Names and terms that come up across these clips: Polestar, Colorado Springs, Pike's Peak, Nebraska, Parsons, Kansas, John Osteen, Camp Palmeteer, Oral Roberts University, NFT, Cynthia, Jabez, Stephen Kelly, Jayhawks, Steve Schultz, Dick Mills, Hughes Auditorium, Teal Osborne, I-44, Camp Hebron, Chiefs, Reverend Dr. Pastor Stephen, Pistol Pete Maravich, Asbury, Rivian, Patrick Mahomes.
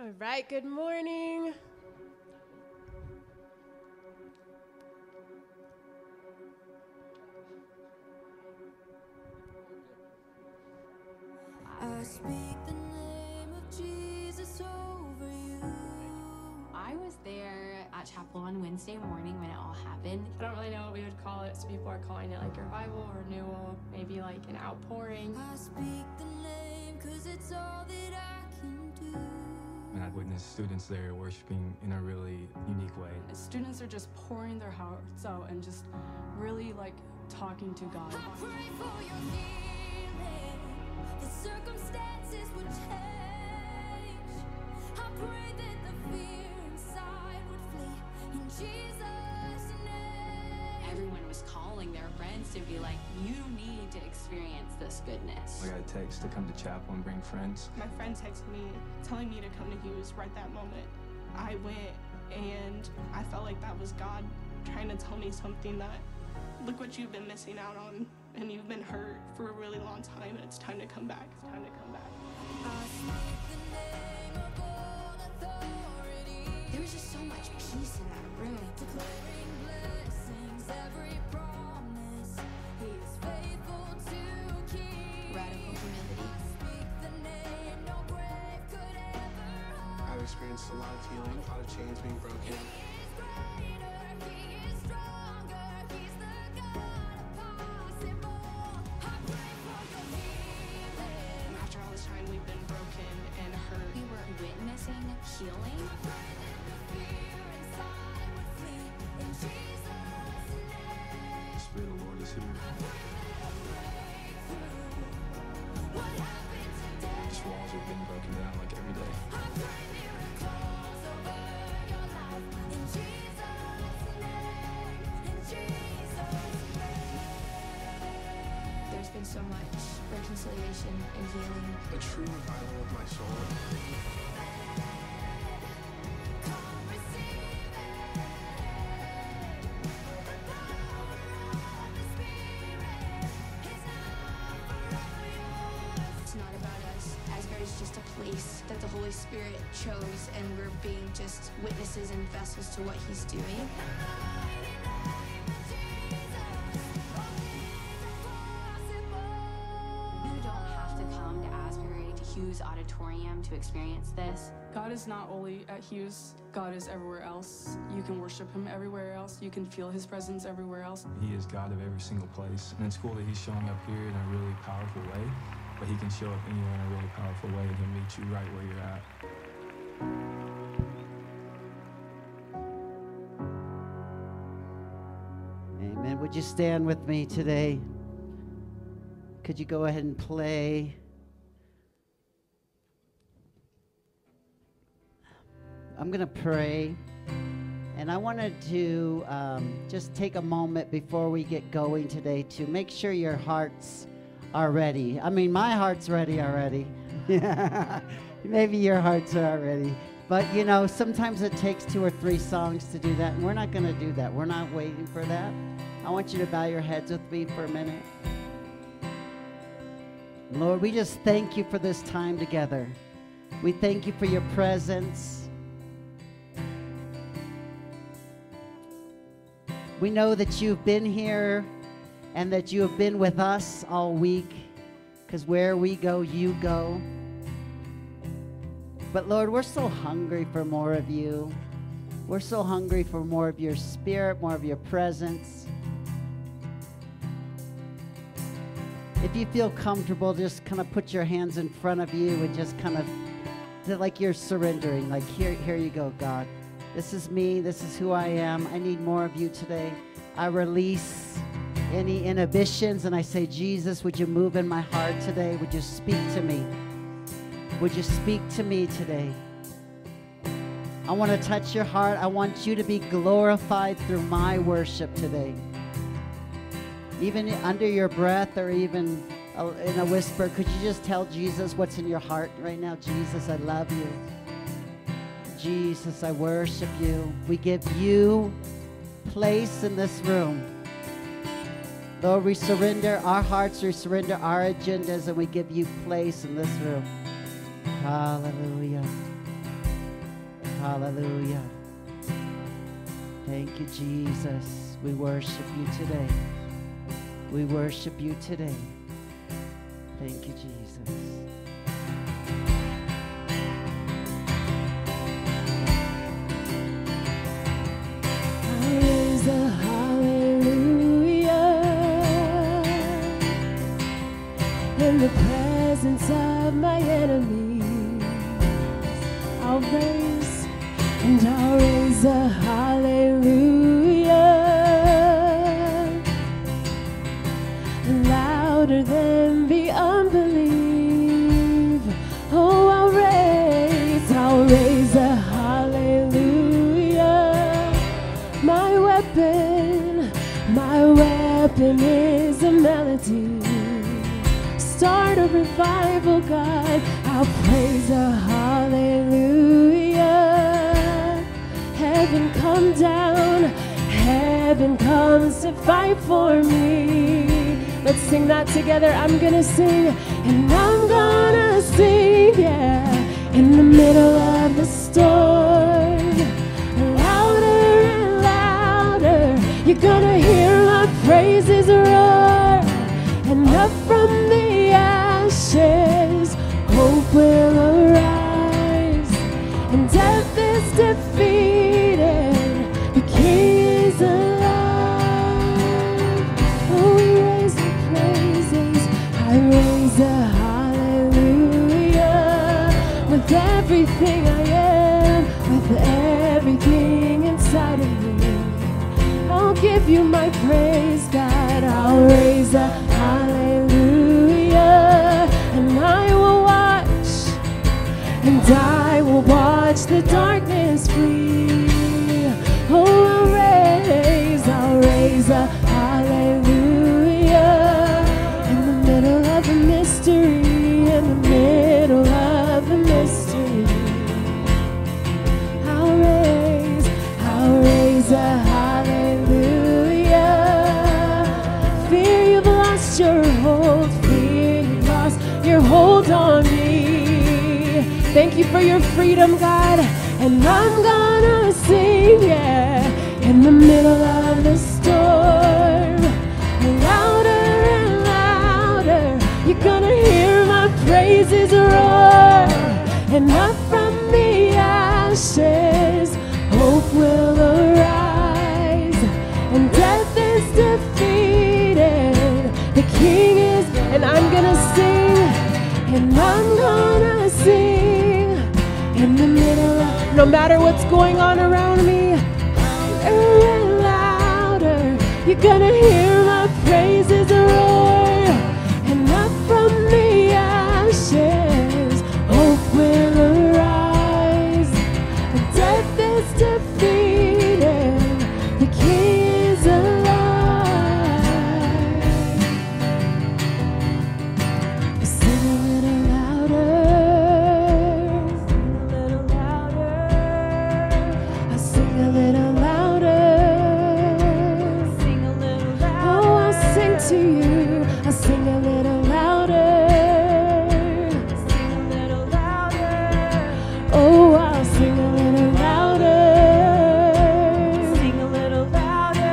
All right, good morning. I speak the name of Jesus over you. I was there at chapel on Wednesday morning when it all happened. I don't really know what we would call it, so people are calling it like revival or renewal, maybe like an outpouring. I speak the name because it's all that I can do. And I witnessed students there worshiping in a really unique way. Students are just pouring their hearts out and just really like talking to God. I pray for your healing. The circumstances would change. I pray that the fear inside would flee in Jesus' name. Everyone was calling their friends to be like, you need to experience this goodness. I got a text to come to chapel and bring friends. My friend texted me telling me to come to Hughes right that moment. I went and I felt like that was God trying to tell me something that, look what you've been missing out on. And you've been hurt for a really long time, and it's time to come back. It's time to come back. I speak the name of all authority. There was just so much peace in that room. Declaring blessings, every promise. He is faithful to keep. Radical humility. I speak the name no grave could ever hold. I've experienced a lot of healing, a lot of chains being broken. He is greater. He is stronger. He's the we've been broken and hurt. We were witnessing healing. I pray that the fear inside would flee in Jesus' name. The Spirit of the Lord is here. I pray that breakthrough would happen today. These walls have been broken down like every day. I pray miracles over your life in Jesus' name. In Jesus' name. There's been so much reconciliation and healing. A true revival of my soul. Come receive it. The power of the Spirit is now forever yours. It's not about us. Asbury is just a place that the Holy Spirit chose, and we're being just witnesses and vessels to what He's doing. Hughes Auditorium to experience this. God is not only at Hughes, God is everywhere else. You can worship Him everywhere else. You can feel His presence everywhere else. He is God of every single place. And it's cool that He's showing up here in a really powerful way, but He can show up anywhere in a really powerful way, and He'll meet you right where you're at. Amen. Would you stand with me today? Could you go ahead and play? I'm going to pray, and I wanted to just take a moment before we get going today to make sure your hearts are ready. I mean, my heart's ready already. Maybe your hearts are already. But, you know, sometimes it takes 2 or 3 songs to do that, and we're not going to do that. We're not waiting for that. I want you to bow your heads with me for a minute. Lord, we just thank You for this time together. We thank You for Your presence. We know that You've been here and that You have been with us all week, because where we go, You go. But Lord, we're so hungry for more of You. We're so hungry for more of Your Spirit, more of Your presence. If you feel comfortable, just kind of put your hands in front of you and just kind of like you're surrendering, like, here You go, God. This is me. This is who I am. I need more of You today. I release any inhibitions, and I say, Jesus, would You move in my heart today? Would You speak to me? Would You speak to me today? I want to touch your heart. I want You to be glorified through my worship today. Even under your breath or even in a whisper, could you just tell Jesus what's in your heart right now? Jesus, I love You. Jesus, I worship You. We give You place in this room. Lord, we surrender our hearts, we surrender our agendas, and we give You place in this room. Hallelujah. Hallelujah. Thank you, Jesus. We worship you today. We worship you today. Thank you, Jesus. The presence of my enemies, I'll raise and I'll raise a hallelujah, louder than the unbelief. Oh, I'll raise a hallelujah. My weapon is a melody. Start a revival, God. I'll praise a hallelujah. Heaven come down. Heaven comes to fight for me. Let's sing that together. I'm gonna sing and I'm gonna sing, yeah. In the middle of the storm, louder and louder, you're gonna hear my praises roar. And up from the ashes, hope will arise, and death is defeated, the King is alive. Oh, we raise the praises, I raise a hallelujah. With everything I am, with everything inside of me, I'll give you my praise, God. I'll raise a hallelujah, and I will watch, and I will watch the darkness flee. Oh, I'll raise a hallelujah. In the middle of a mystery, in the middle of a mystery, I'll raise a hallelujah. Fear you've lost your hold, fear you've lost your hold on me. Thank you for your freedom, God, and I'm gonna sing, yeah. In the middle of the storm, louder and louder, you're gonna hear my praises roar. And up from the ashes, hope will arise, and death is defeated, the King is. And I'm gonna sing, and I'm gonna sing, in the middle of, no matter what's going on around me, louder and louder, you're gonna hear my praises roar. And up from the ashes, hope will arise, and death is defeated, the King is alive. Sing a little louder, sing a little louder, I sing a little louder, sing a little louder. Oh, I'll sing to you, I sing a little louder, sing a little louder. Oh, I'll sing a little louder, sing a little louder.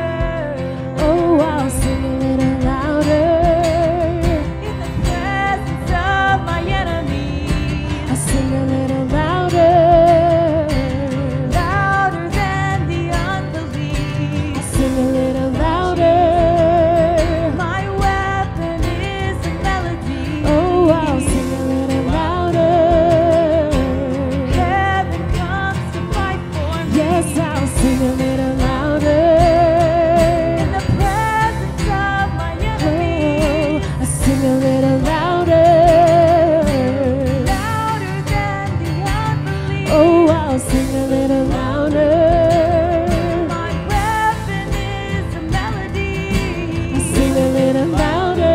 Oh, I'll sing a little louder. In the presence of my enemies, I sing a little louder, louder than the unbelief. I sing a little louder. My weapon is a melody. Oh, I'll sing a little louder. Heaven comes to fight for me. Yes, I'll sing a little louder. In the presence of my enemies, Oh, I sing a little louder, louder than the unbelief. Oh, I'll sing a little louder. My weapon is a melody. I sing a little louder.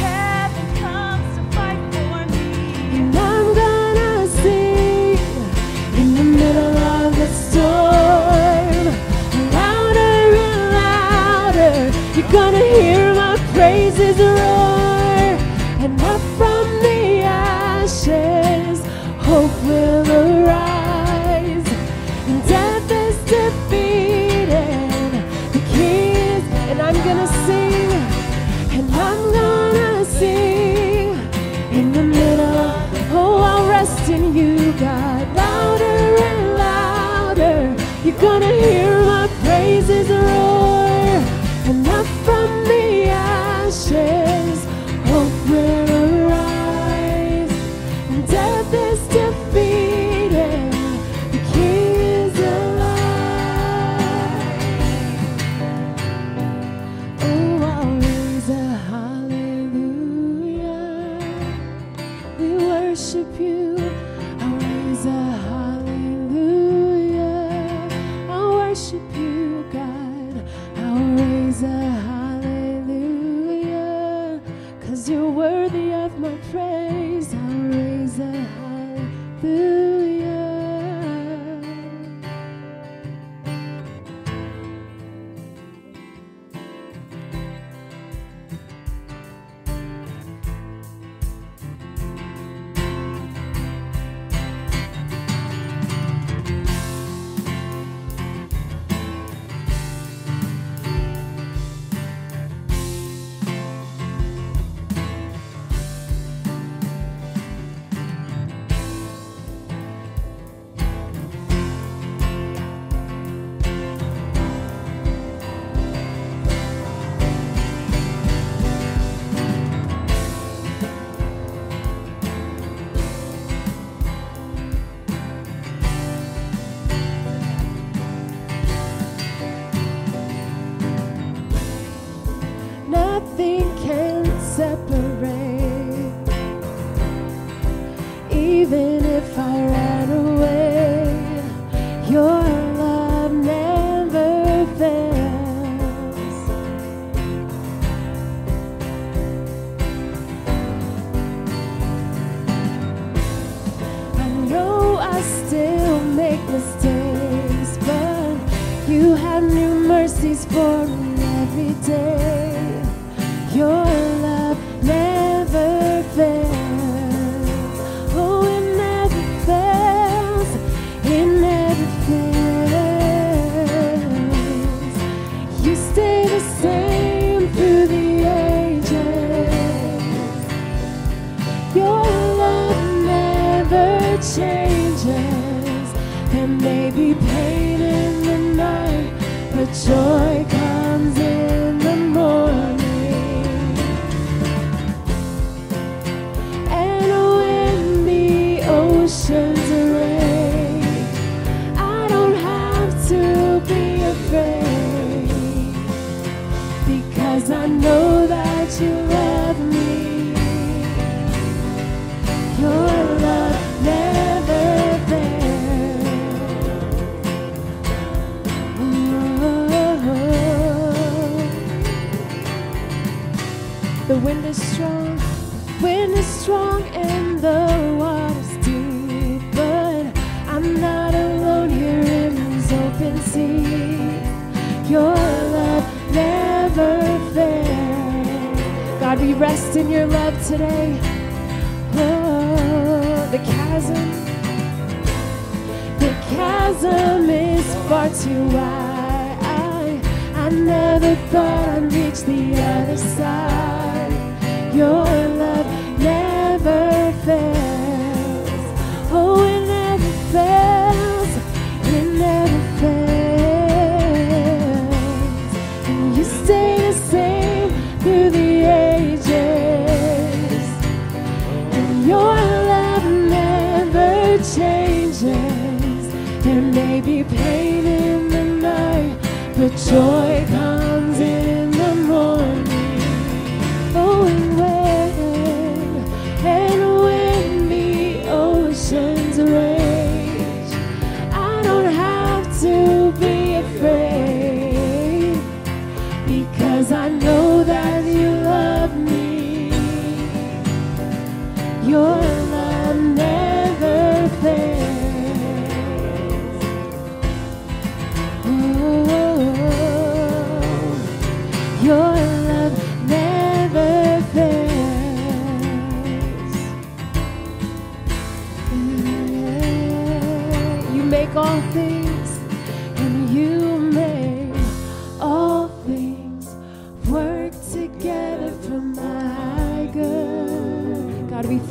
Heaven comes to fight for me. And I'm gonna sing in the middle of the storm. Louder and louder, you're gonna hear my praises roar. And up from the ashes, hope will arise. to God, louder and louder. You're gonna hear my praises roar, and up from the ashes hope will arise, and death is defeated, the King is alive. Oh, I'll raise a hallelujah, we worship you.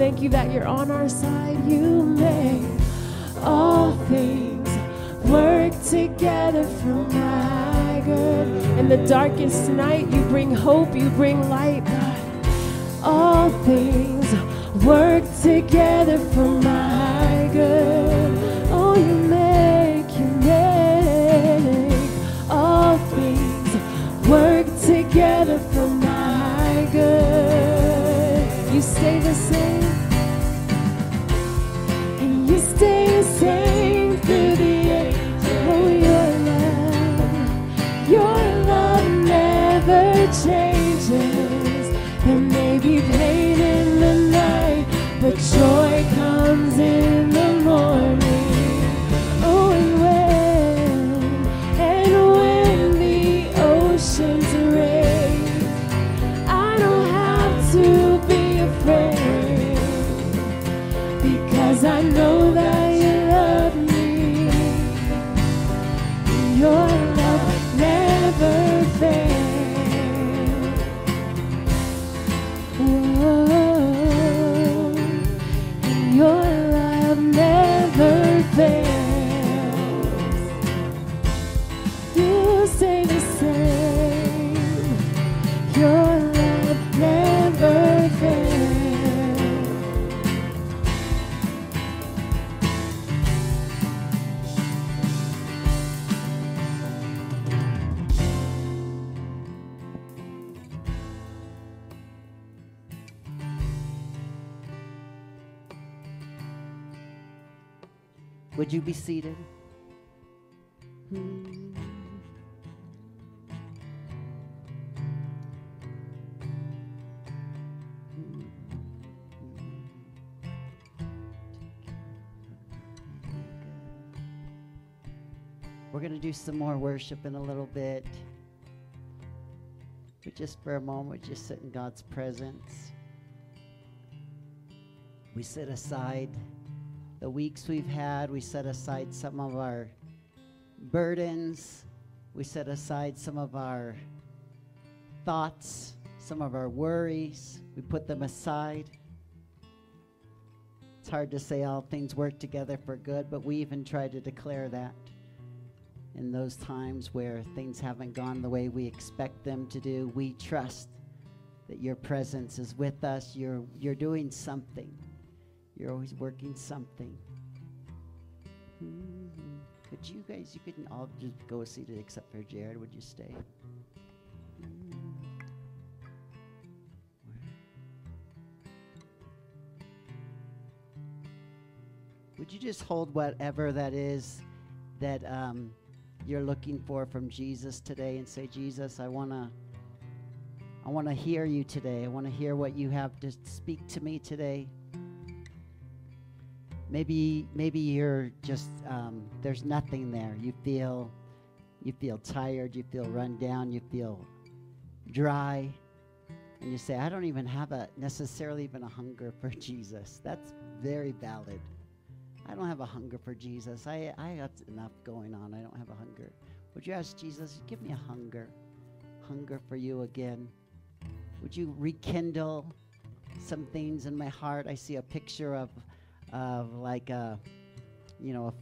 Thank you that you're on our side. You make together for my good. In the darkest night, you bring hope, you bring light, God. All things work together for my good. Oh, you make all things work together for my good. You stay the same, and you stay the same through the end. Oh, your love never changes. There may be pain in the night, but joy comes in the morning. Oh, and when the oceans rage, I don't have to be afraid, because I know that you love me. Your love never fails. Would you be seated? We're going to do some more worship in a little bit. But just for a moment, just sit in God's presence. We set aside the weeks we've had, we set aside some of our burdens, we set aside some of our thoughts, some of our worries, we put them aside. It's hard to say all things work together for good, but we even try to declare that in those times where things haven't gone the way we expect them to do. We trust that your presence is with us, you're doing something. You're always working something. Could you guys, you couldn't all just go seated except for Jared, would you stay? Would you just hold whatever that is that you're looking for from Jesus today and say, Jesus, I wanna hear you today. I wanna hear what you have to speak to me today. Maybe you're just, there's nothing there. You feel tired, you feel run down, you feel dry. And you say, I don't even have necessarily a hunger for Jesus. That's very valid. I don't have a hunger for Jesus. I got enough going on. I don't have a hunger. Would you ask Jesus, give me a hunger for you again? Would you rekindle some things in my heart? I see a picture of like a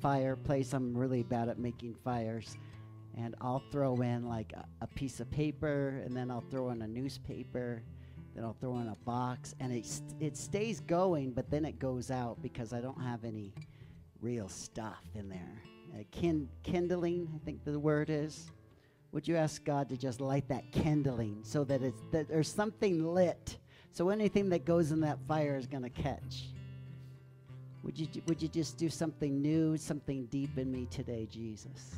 fireplace. I'm really bad at making fires. And I'll throw in like a piece of paper, and then I'll throw in a newspaper, then I'll throw in a box, and it stays going, but then it goes out because I don't have any real stuff in there. Kindling, I think the word is. Would you ask God to just light that kindling so that there's something lit, so anything that goes in that fire is gonna catch. Would you just do something new, something deep in me today, Jesus?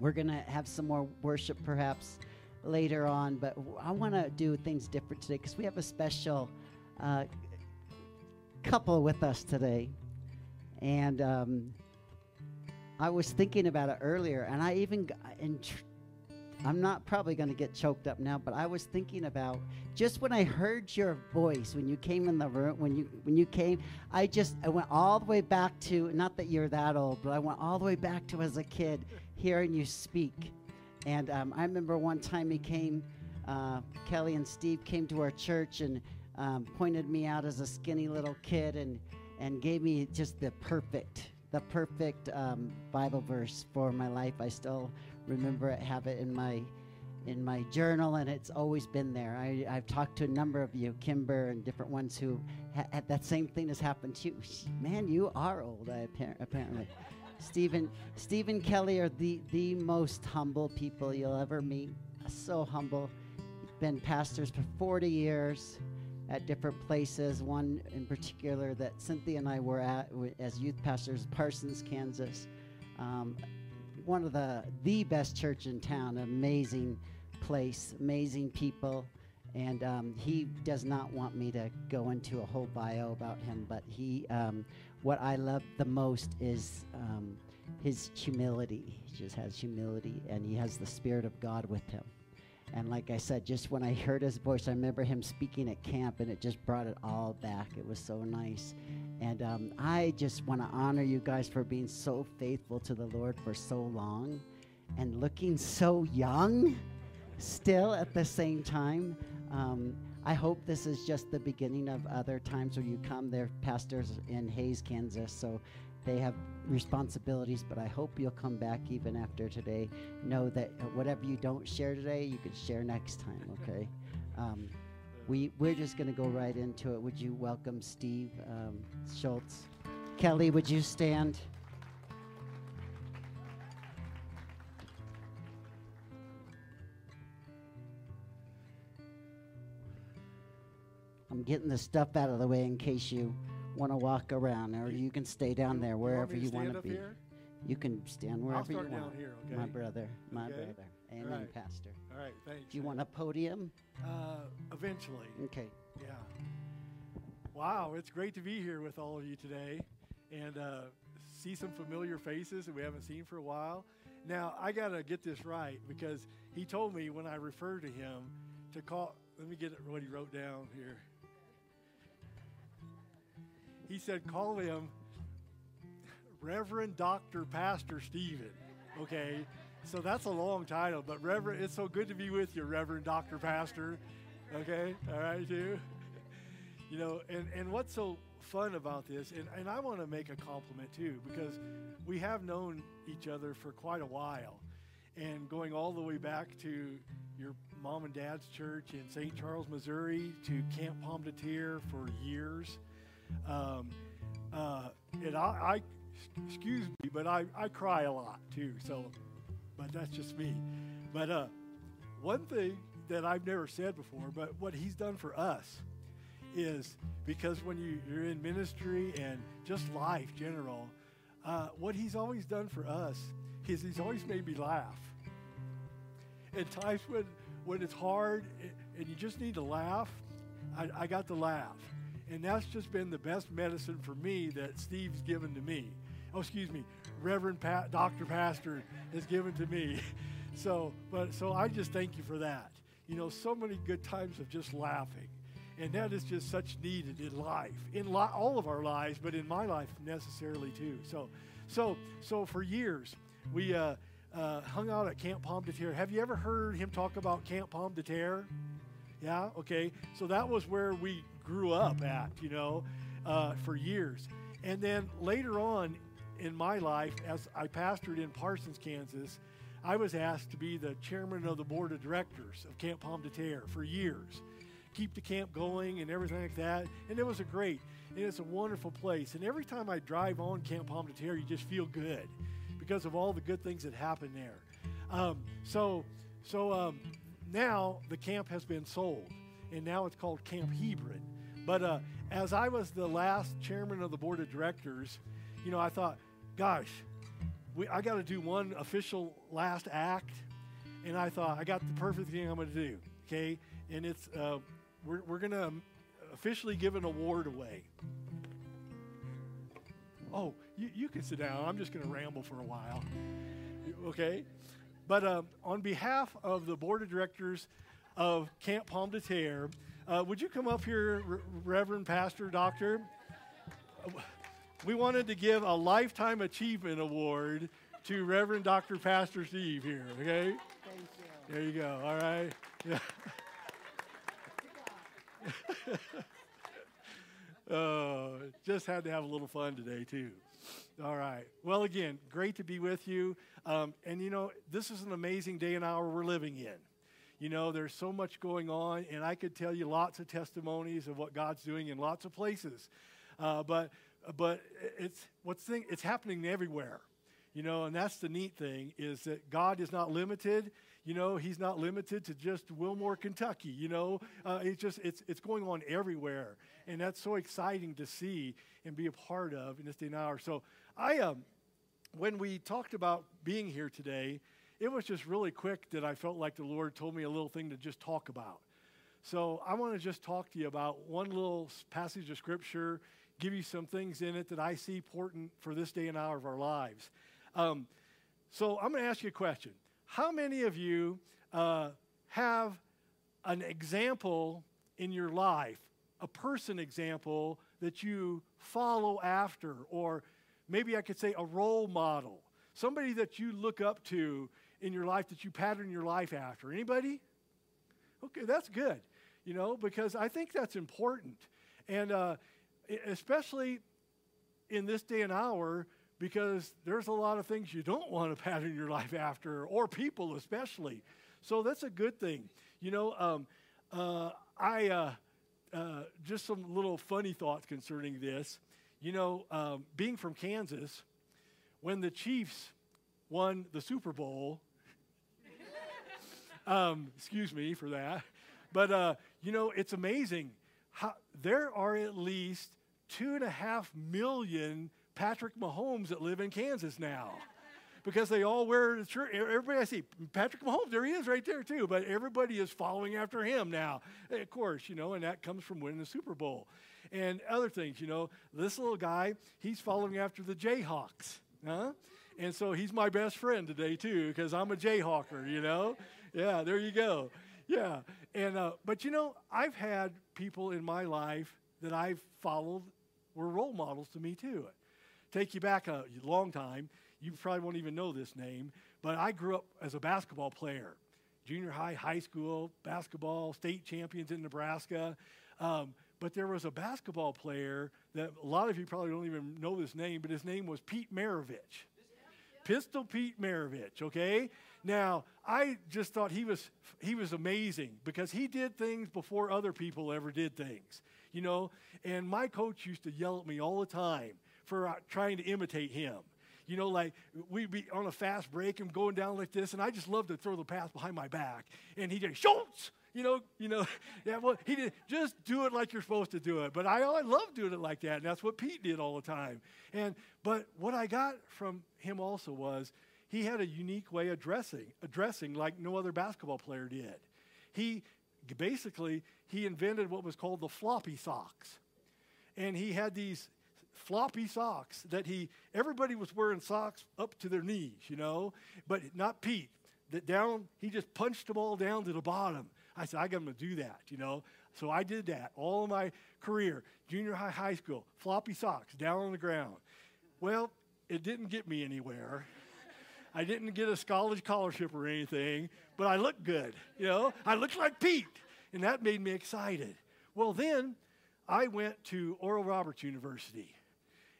We're going to have some more worship perhaps later on, but I want to do things different today because we have a special couple with us today. And I was thinking about it earlier, and I'm not probably going to get choked up now, but I was thinking about just when I heard your voice when you came in the room, when you came, I went all the way back to, not that you're that old, but I went all the way back to as a kid hearing you speak. And I remember one time Kelly and Steve came to our church and pointed me out as a skinny little kid and gave me just the perfect the perfect Bible verse for my life. I still remember it, have it in my journal, and it's always been there. I've talked to a number of you, Kimber and different ones, who that same thing has happened to you. Man, you are old, apparently. Stephen Kelly are the most humble people you'll ever meet. So humble. Been pastors for 40 years at different places. One in particular that Cynthia and I were at as youth pastors, Parsons, Kansas. One of the best church in town, amazing place, amazing people. And he does not want me to go into a whole bio about him, but he, what I love the most is his humility. He just has humility, and he has the Spirit of God with him. And like I said, just when I heard his voice, I remember him speaking at camp, and it just brought it all back. It was so nice. And I just want to honor you guys for being so faithful to the Lord for so long and looking so young still at the same time. I hope this is just the beginning of other times where you come. They're pastors in Hayes, Kansas, so they have responsibilities, but I hope you'll come back even after today. Know that whatever you don't share today, you could share next time, okay? We're just going to go right into it. Would you welcome Steve Schultz? Kelly, would you stand? I'm getting the stuff out of the way in case you want to walk around, or you can stay down there wherever you want to be. Here? You can stand wherever you want. I'll start down here, okay? My brother. Amen, right. Pastor. All right, thanks. Do you want a podium? Eventually. Okay. Yeah. Wow, it's great to be here with all of you today and see some familiar faces that we haven't seen for a while. Now, I got to get this right because he told me when I referred to him to call, let me get what he wrote down here. He said, call him Reverend Dr. Pastor Stephen, okay? So that's a long title, but Reverend, it's so good to be with you, Reverend Dr. Pastor, okay? All right, too? You know, and what's so fun about this, and I want to make a compliment, too, because we have known each other for quite a while, and going all the way back to your mom and dad's church in St. Charles, Missouri, to Camp Palme de Terre for years. Excuse me, but I cry a lot too, so, but that's just me. But one thing that I've never said before, but what he's done for us is, because when you're in ministry and just life general, what he's always done for us is he's always made me laugh. At times when it's hard and you just need to laugh, I got to laugh. And that's just been the best medicine for me that Steve's given to me. Oh, excuse me, Reverend Dr. Pastor has given to me. So I just thank you for that. You know, so many good times of just laughing. And that is just such needed in life, in all of our lives, but in my life necessarily too. So for years, we hung out at Camp Palme de Terre. Have you ever heard him talk about Camp Palme de Terre? Yeah, okay. So that was where we grew up at, you know, for years. And then later on in my life, as I pastored in Parsons, Kansas, I was asked to be the chairman of the board of directors of Camp Palme de Terre for years. Keep the camp going and everything like that. And it was it's a wonderful place. And every time I drive on Camp Palme de Terre, you just feel good because of all the good things that happened there. Now the camp has been sold, and now it's called Camp Hebron. But as I was the last chairman of the board of directors, you know, I thought, gosh, I got to do one official last act, and I thought I got the perfect thing I'm going to do, okay? And it's we're going to officially give an award away. Oh, you can sit down. I'm just going to ramble for a while, okay? But on behalf of the board of directors of Camp Palme de Terre, would you come up here, Reverend Pastor Doctor? We wanted to give a Lifetime Achievement Award to Reverend Dr. Pastor Steve here, okay? Thank you. There you go, all right? Yeah. Just had to have a little fun today, too. All right. Well, again, great to be with you. And, you know, this is an amazing day and hour we're living in. You know, there's so much going on, and I could tell you lots of testimonies of what God's doing in lots of places. But it's happening everywhere, you know, and that's the neat thing is that God is not limited. You know, he's not limited to just Wilmore, Kentucky, you know. It's going on everywhere, and that's so exciting to see and be a part of in this day and hour. So when we talked about being here today, it was just really quick that I felt like the Lord told me a little thing to just talk about. So I want to just talk to you about one little passage of Scripture, give you some things in it that I see important for this day and hour of our lives. So I'm going to ask you a question. How many of you have an example in your life, a person example that you follow after, or maybe I could say a role model? Somebody that you look up to in your life, that you pattern your life after. Anybody? Okay, that's good, you know, because I think that's important. And especially in this day and hour, because there's a lot of things you don't want to pattern your life after, or people especially. So that's a good thing. You know, just some little funny thoughts concerning this. You know, being from Kansas, when the Chiefs won the Super Bowl, excuse me for that, but, you know, it's amazing how there are at least 2.5 million Patrick Mahomes that live in Kansas now, because they all wear the shirt. Everybody I see, Patrick Mahomes, there he is right there too, but everybody is following after him now, of course, you know, and that comes from winning the Super Bowl. And other things, you know, this little guy, he's following after the Jayhawks. Huh? And so he's my best friend today, too, because I'm a Jayhawker, you know? Yeah, there you go. Yeah. And but, you know, I've had people in my life that I've followed were role models to me, too. Take you back a long time. You probably won't even know this name, but I grew up as a basketball player. Junior high, high school, basketball, state champions in Nebraska. But there was a basketball player that a lot of you probably don't even know his name, but his name was Pete Maravich. Pistol Pete Maravich, okay? Now, I just thought he was amazing because he did things before other people ever did things, you know? And my coach used to yell at me all the time for trying to imitate him. You know, like we'd be on a fast break and going down like this, and I just loved to throw the pass behind my back. And he'd say, "Schultz!" You know, yeah, well, he did just do it like you're supposed to do it. But I love doing it like that, and that's what Pete did all the time. But what I got from him also was he had a unique way of dressing like no other basketball player did. He invented what was called the floppy socks. And he had these floppy socks that everybody was wearing socks up to their knees, you know, but not Pete. He just punched them all down to the bottom. I said, I got him to do that, you know. So I did that all of my career, junior high, high school, floppy socks, down on the ground. Well, it didn't get me anywhere. I didn't get a scholarship or anything, but I looked good, you know. I looked like Pete, and that made me excited. Well, then I went to Oral Roberts University,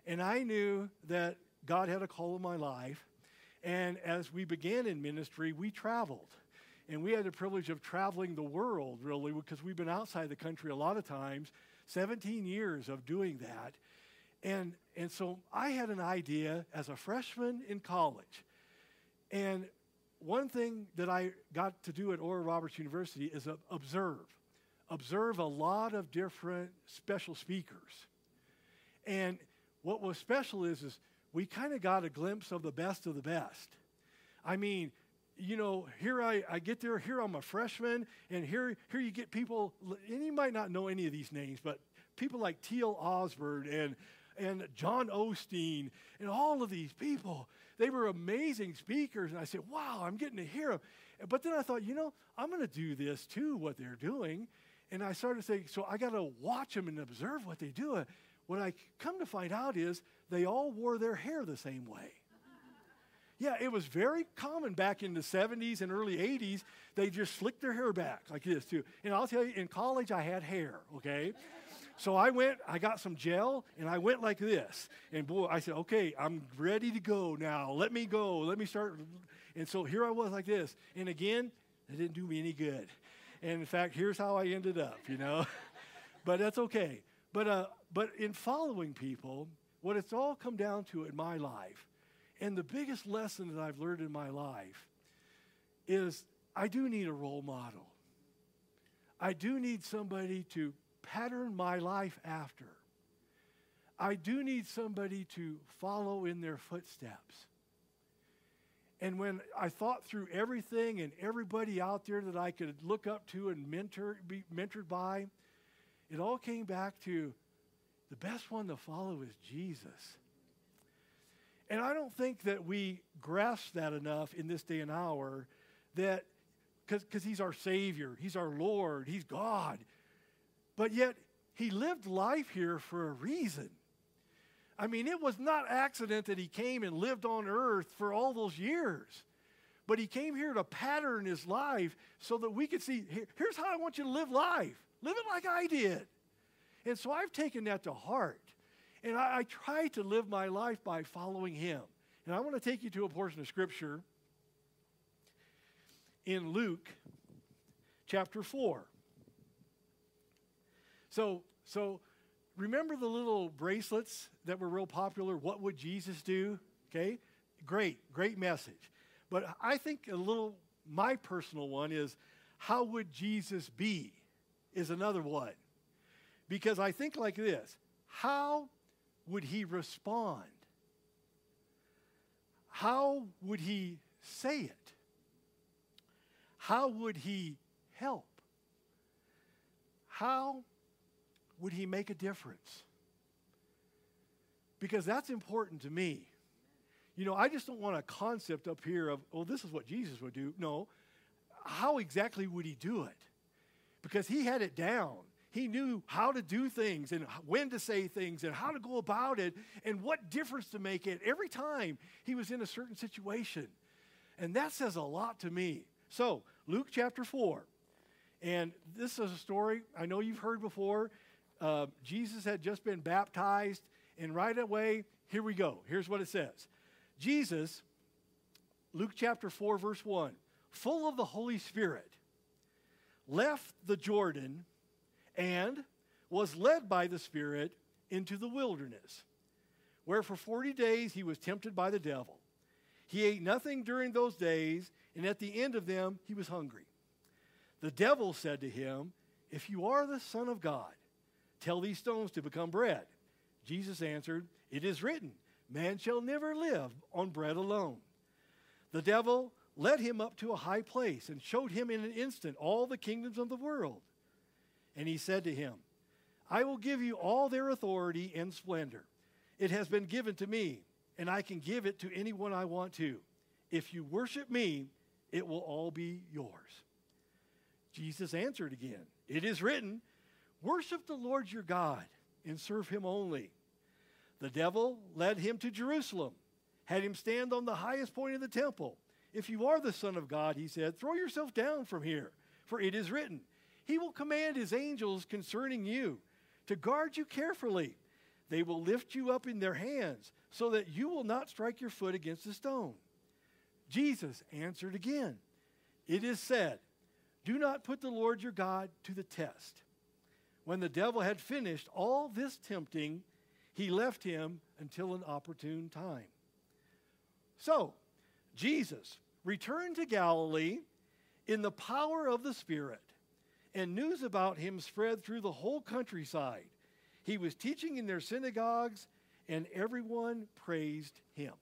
and I knew that God had a call in my life, and as we began in ministry, we traveled. And we had the privilege of traveling the world, really, because we've been outside the country a lot of times, 17 years of doing that. And so I had an idea as a freshman in college. And one thing that I got to do at Oral Roberts University is observe. Observe a lot of different special speakers. And what was special is we kind of got a glimpse of the best of the best. I mean, you know, here I get there, here I'm a freshman, and here you get people, and you might not know any of these names, but people like Teal Osborne and John Osteen and all of these people. They were amazing speakers, and I said, wow, I'm getting to hear them. But then I thought, you know, I'm going to do this too, what they're doing. And I started saying, so I got to watch them and observe what they do. What I come to find out is they all wore their hair the same way. Yeah, it was very common back in the 70s and early 80s. They just slicked their hair back like this, too. And I'll tell you, in college, I had hair, okay? So I went, I got some gel, and I went like this. And boy, I said, okay, I'm ready to go now. Let me go. Let me start. And so here I was like this. And again, it didn't do me any good. And in fact, here's how I ended up, you know. But that's okay. But in following people, what it's all come down to in my life, and the biggest lesson that I've learned in my life is I do need a role model. I do need somebody to pattern my life after. I do need somebody to follow in their footsteps. And when I thought through everything and everybody out there that I could look up to and be mentored by, it all came back to the best one to follow is Jesus. And I don't think that we grasp that enough in this day and hour, that because he's our Savior, he's our Lord, he's God. But yet, he lived life here for a reason. I mean, it was not accident that he came and lived on earth for all those years. But he came here to pattern his life so that we could see, here's how I want you to live life. Live it like I did. And so I've taken that to heart. And I try to live my life by following him. And I want to take you to a portion of Scripture in Luke chapter 4. So remember the little bracelets that were real popular, What Would Jesus Do? Okay, great message. But I think my personal one is, How Would Jesus Be? Is another one. Because I think like this, how would he respond? How would he say it? How would he help? How would he make a difference? Because that's important to me. You know, I just don't want a concept up here of, oh, this is what Jesus would do. No, how exactly would he do it? Because he had it down. He knew how to do things and when to say things and how to go about it and what difference to make it every time he was in a certain situation. And that says a lot to me. So, Luke chapter 4. And this is a story I know you've heard before. Jesus had just been baptized, and right away, here we go. Here's what it says. Jesus, Luke chapter 4, verse 1, full of the Holy Spirit, left the Jordan and was led by the Spirit into the wilderness, where for 40 days he was tempted by the devil. He ate nothing during those days, and at the end of them he was hungry. The devil said to him, "If you are the Son of God, tell these stones to become bread." Jesus answered, "It is written, man shall never live on bread alone." The devil led him up to a high place and showed him in an instant all the kingdoms of the world. And he said to him, "I will give you all their authority and splendor. It has been given to me, and I can give it to anyone I want to. If you worship me, it will all be yours." Jesus answered again, "It is written, worship the Lord your God and serve him only." The devil led him to Jerusalem, had him stand on the highest point of the temple. "If you are the Son of God," he said, "throw yourself down from here, for it is written, he will command his angels concerning you to guard you carefully. They will lift you up in their hands so that you will not strike your foot against a stone." Jesus answered again, "It is said, do not put the Lord your God to the test." When the devil had finished all this tempting, he left him until an opportune time. So, Jesus returned to Galilee in the power of the Spirit, and news about him spread through the whole countryside. He was teaching in their synagogues, and everyone praised him.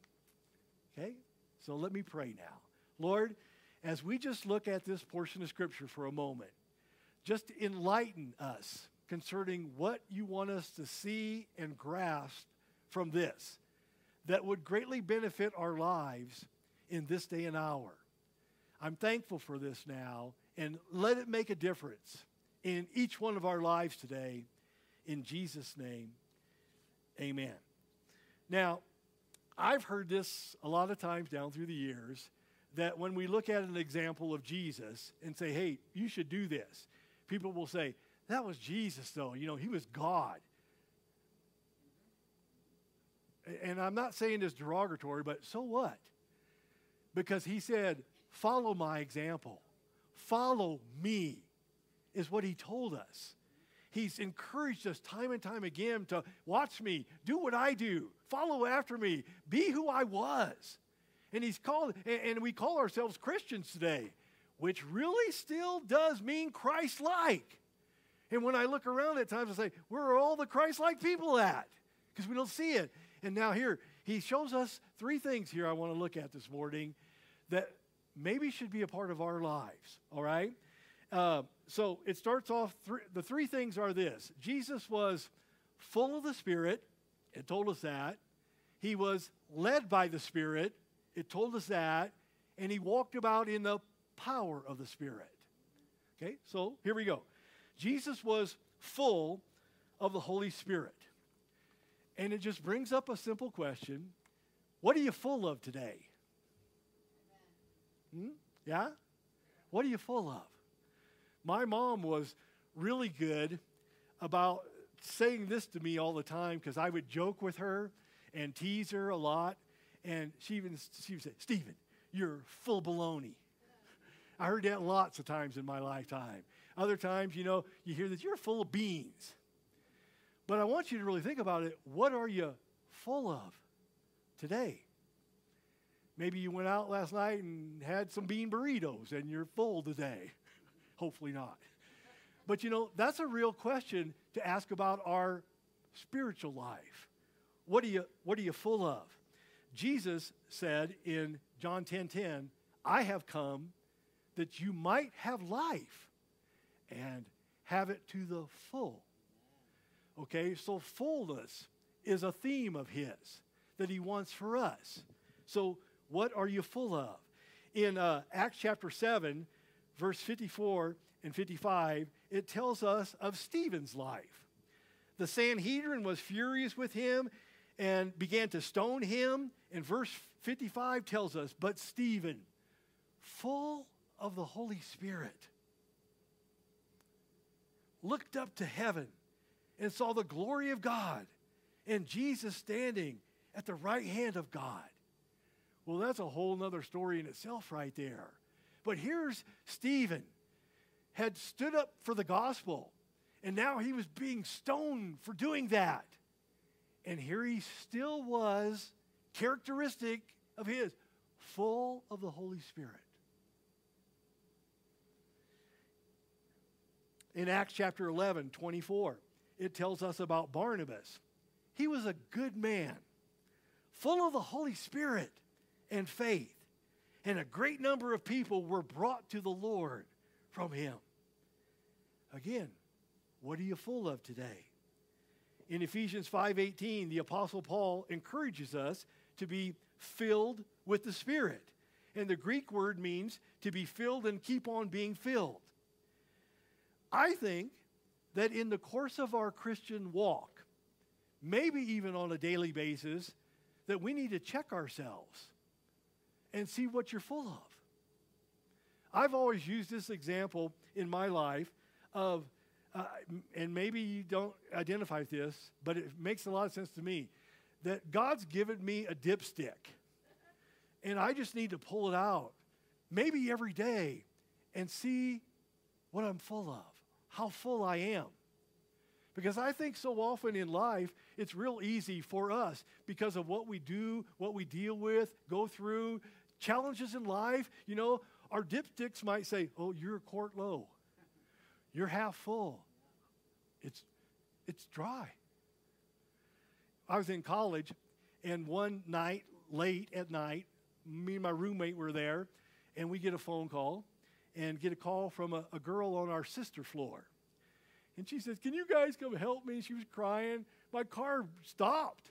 Okay, so let me pray now. Lord, as we just look at this portion of Scripture for a moment, just enlighten us concerning what you want us to see and grasp from this that would greatly benefit our lives in this day and hour. I'm thankful for this now, and let it make a difference in each one of our lives today. In Jesus' name, amen. Now, I've heard this a lot of times down through the years, that when we look at an example of Jesus and say, hey, you should do this, people will say, That was Jesus, though. You know, he was God. And I'm not saying this derogatory, but so what? Because he said, follow my example. Follow me is what he told us. He's encouraged us time and time again to watch me, do what I do, follow after me, be who I was. And he's called, and we call ourselves Christians today, which really still does mean Christ-like. And when I look around at times, I say, where are all the Christ-like people at? Because we don't see it. And now here, he shows us three things here I want to look at this morning that maybe should be a part of our lives, all right? So it starts off, the three things are this. Jesus was full of the Spirit. It told us that. He was led by the Spirit. It told us that. And he walked about in the power of the Spirit. Okay, so here we go. Jesus was full of the Holy Spirit. And it just brings up a simple question. What are you full of today? Hmm? Yeah? What are you full of? My mom was really good about saying this to me all the time because I would joke with her and tease her a lot. And she would say, Stephen, you're full baloney. I heard that lots of times in my lifetime. Other times, you know, you hear that you're full of beans. But I want you to really think about it. What are you full of today? Maybe you went out last night and had some bean burritos and you're full today. Hopefully not. But, you know, that's a real question to ask about our spiritual life. What are you full of? Jesus said in John 10:10, I have come that you might have life and have it to the full. Okay, so fullness is a theme of his that he wants for us. So what are you full of? In Acts chapter 7, verse 54 and 55, it tells us of Stephen's life. The Sanhedrin was furious with him and began to stone him. And verse 55 tells us, but Stephen, full of the Holy Spirit, looked up to heaven and saw the glory of God and Jesus standing at the right hand of God. Well, that's a whole nother story in itself right there. But here's Stephen, had stood up for the gospel, and now he was being stoned for doing that. And here he still was, characteristic of his, full of the Holy Spirit. In Acts chapter 11, 24, it tells us about Barnabas. He was a good man, full of the Holy Spirit and faith. And a great number of people were brought to the Lord from him. Again, what are you full of today? In Ephesians 5:18, the Apostle Paul encourages us to be filled with the Spirit. And the Greek word means to be filled and keep on being filled. I think that in the course of our Christian walk, maybe even on a daily basis, that we need to check ourselves and see what you're full of. I've always used this example in my life of, and maybe you don't identify with this, but it makes a lot of sense to me, that God's given me a dipstick, and I just need to pull it out, maybe every day, and see what I'm full of, how full I am. Because I think so often in life, it's real easy for us because of what we do, what we deal with, go through, challenges in life. You know, our dipsticks might say, oh, you're a quart low. You're half full. It's dry. I was in college, and one night, late at night, me and my roommate were there, and we get a phone call and get a call from a girl on our sister floor. And she says, can you guys come help me? She was crying. My car stopped.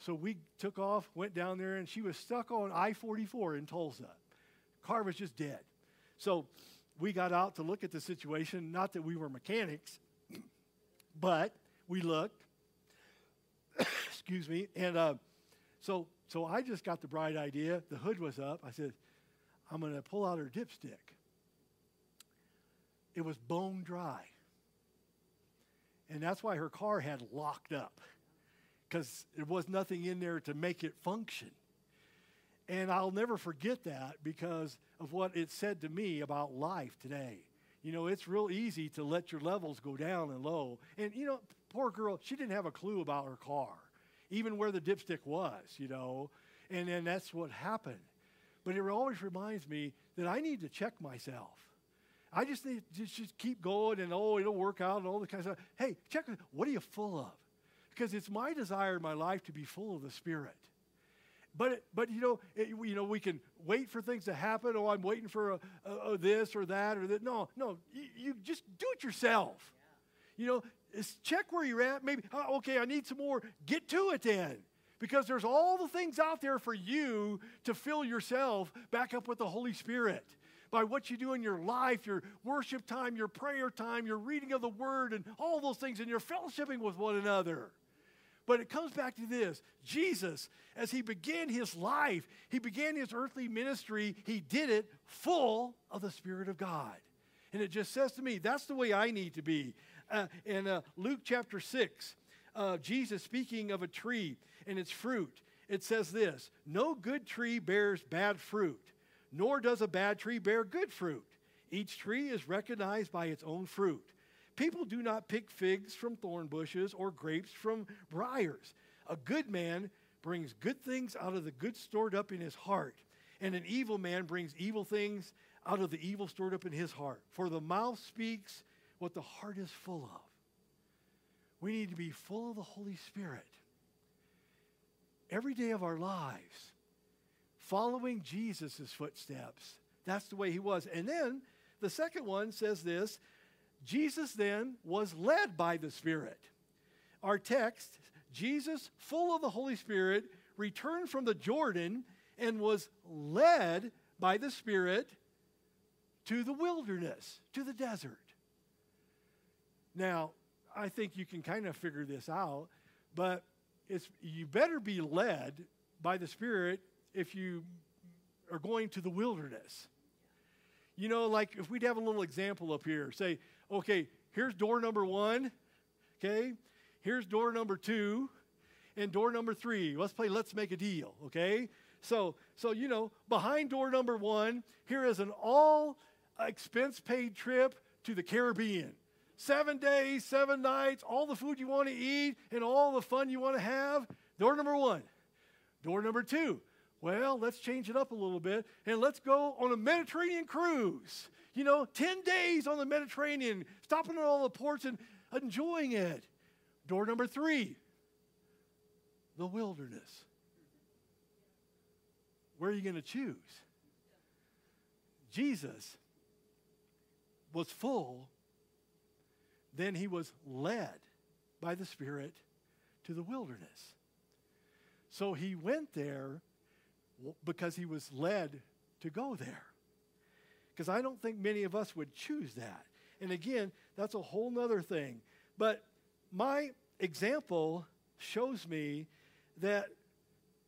So we took off, went down there, and she was stuck on I-44 in Tulsa. Car was just dead. So we got out to look at the situation. Not that we were mechanics, but we looked. Excuse me. And so I just got the bright idea. The hood was up. I said, I'm going to pull out her dipstick. It was bone dry. And that's why her car had locked up, because there was nothing in there to make it function. And I'll never forget that because of what it said to me about life today. You know, it's real easy to let your levels go down and low. And, you know, poor girl, she didn't have a clue about her car, even where the dipstick was, you know. And then that's what happened. But it always reminds me that I need to check myself. I just need to just keep going and, oh, it'll work out and all this kind of stuff. Hey, check, what are you full of? Because it's my desire in my life to be full of the Spirit. But you know, we can wait for things to happen. Oh, I'm waiting for this or that or that. No, you just do it yourself. Yeah. You know, it's check where you're at. Maybe, okay, I need some more. Get to it then. Because there's all the things out there for you to fill yourself back up with the Holy Spirit. By what you do in your life, your worship time, your prayer time, your reading of the Word, and all those things, and your fellowshipping with one another. But it comes back to this. Jesus, as he began his life, he began his earthly ministry, he did it full of the Spirit of God. And it just says to me, that's the way I need to be. In Luke chapter 6, Jesus speaking of a tree and its fruit, it says this, "No good tree bears bad fruit, nor does a bad tree bear good fruit. Each tree is recognized by its own fruit. People do not pick figs from thorn bushes or grapes from briars. A good man brings good things out of the good stored up in his heart, and an evil man brings evil things out of the evil stored up in his heart. For the mouth speaks what the heart is full of." We need to be full of the Holy Spirit every day of our lives, following Jesus' footsteps. That's the way he was. And then the second one says this, Jesus then was led by the Spirit. Our text, Jesus, full of the Holy Spirit, returned from the Jordan and was led by the Spirit to the wilderness, to the desert. Now, I think you can kind of figure this out, but you better be led by the Spirit if you are going to the wilderness. You know, like if we'd have a little example up here, say, okay, here's door number 1, okay? Here's door number 2, and door number 3. Let's play Let's Make a Deal, okay? So you know, behind door number 1, here is an all-expense-paid trip to the Caribbean. 7 days, 7 nights, all the food you want to eat, and all the fun you want to have. Door number 1. Door number 2. Well, let's change it up a little bit, and let's go on a Mediterranean cruise. You know, 10 days on the Mediterranean, stopping at all the ports and enjoying it. Door number 3, the wilderness. Where are you going to choose? Jesus was full, then he was led by the Spirit to the wilderness. So he went there because he was led to go there. Because I don't think many of us would choose that. And again, that's a whole nother thing. But my example shows me that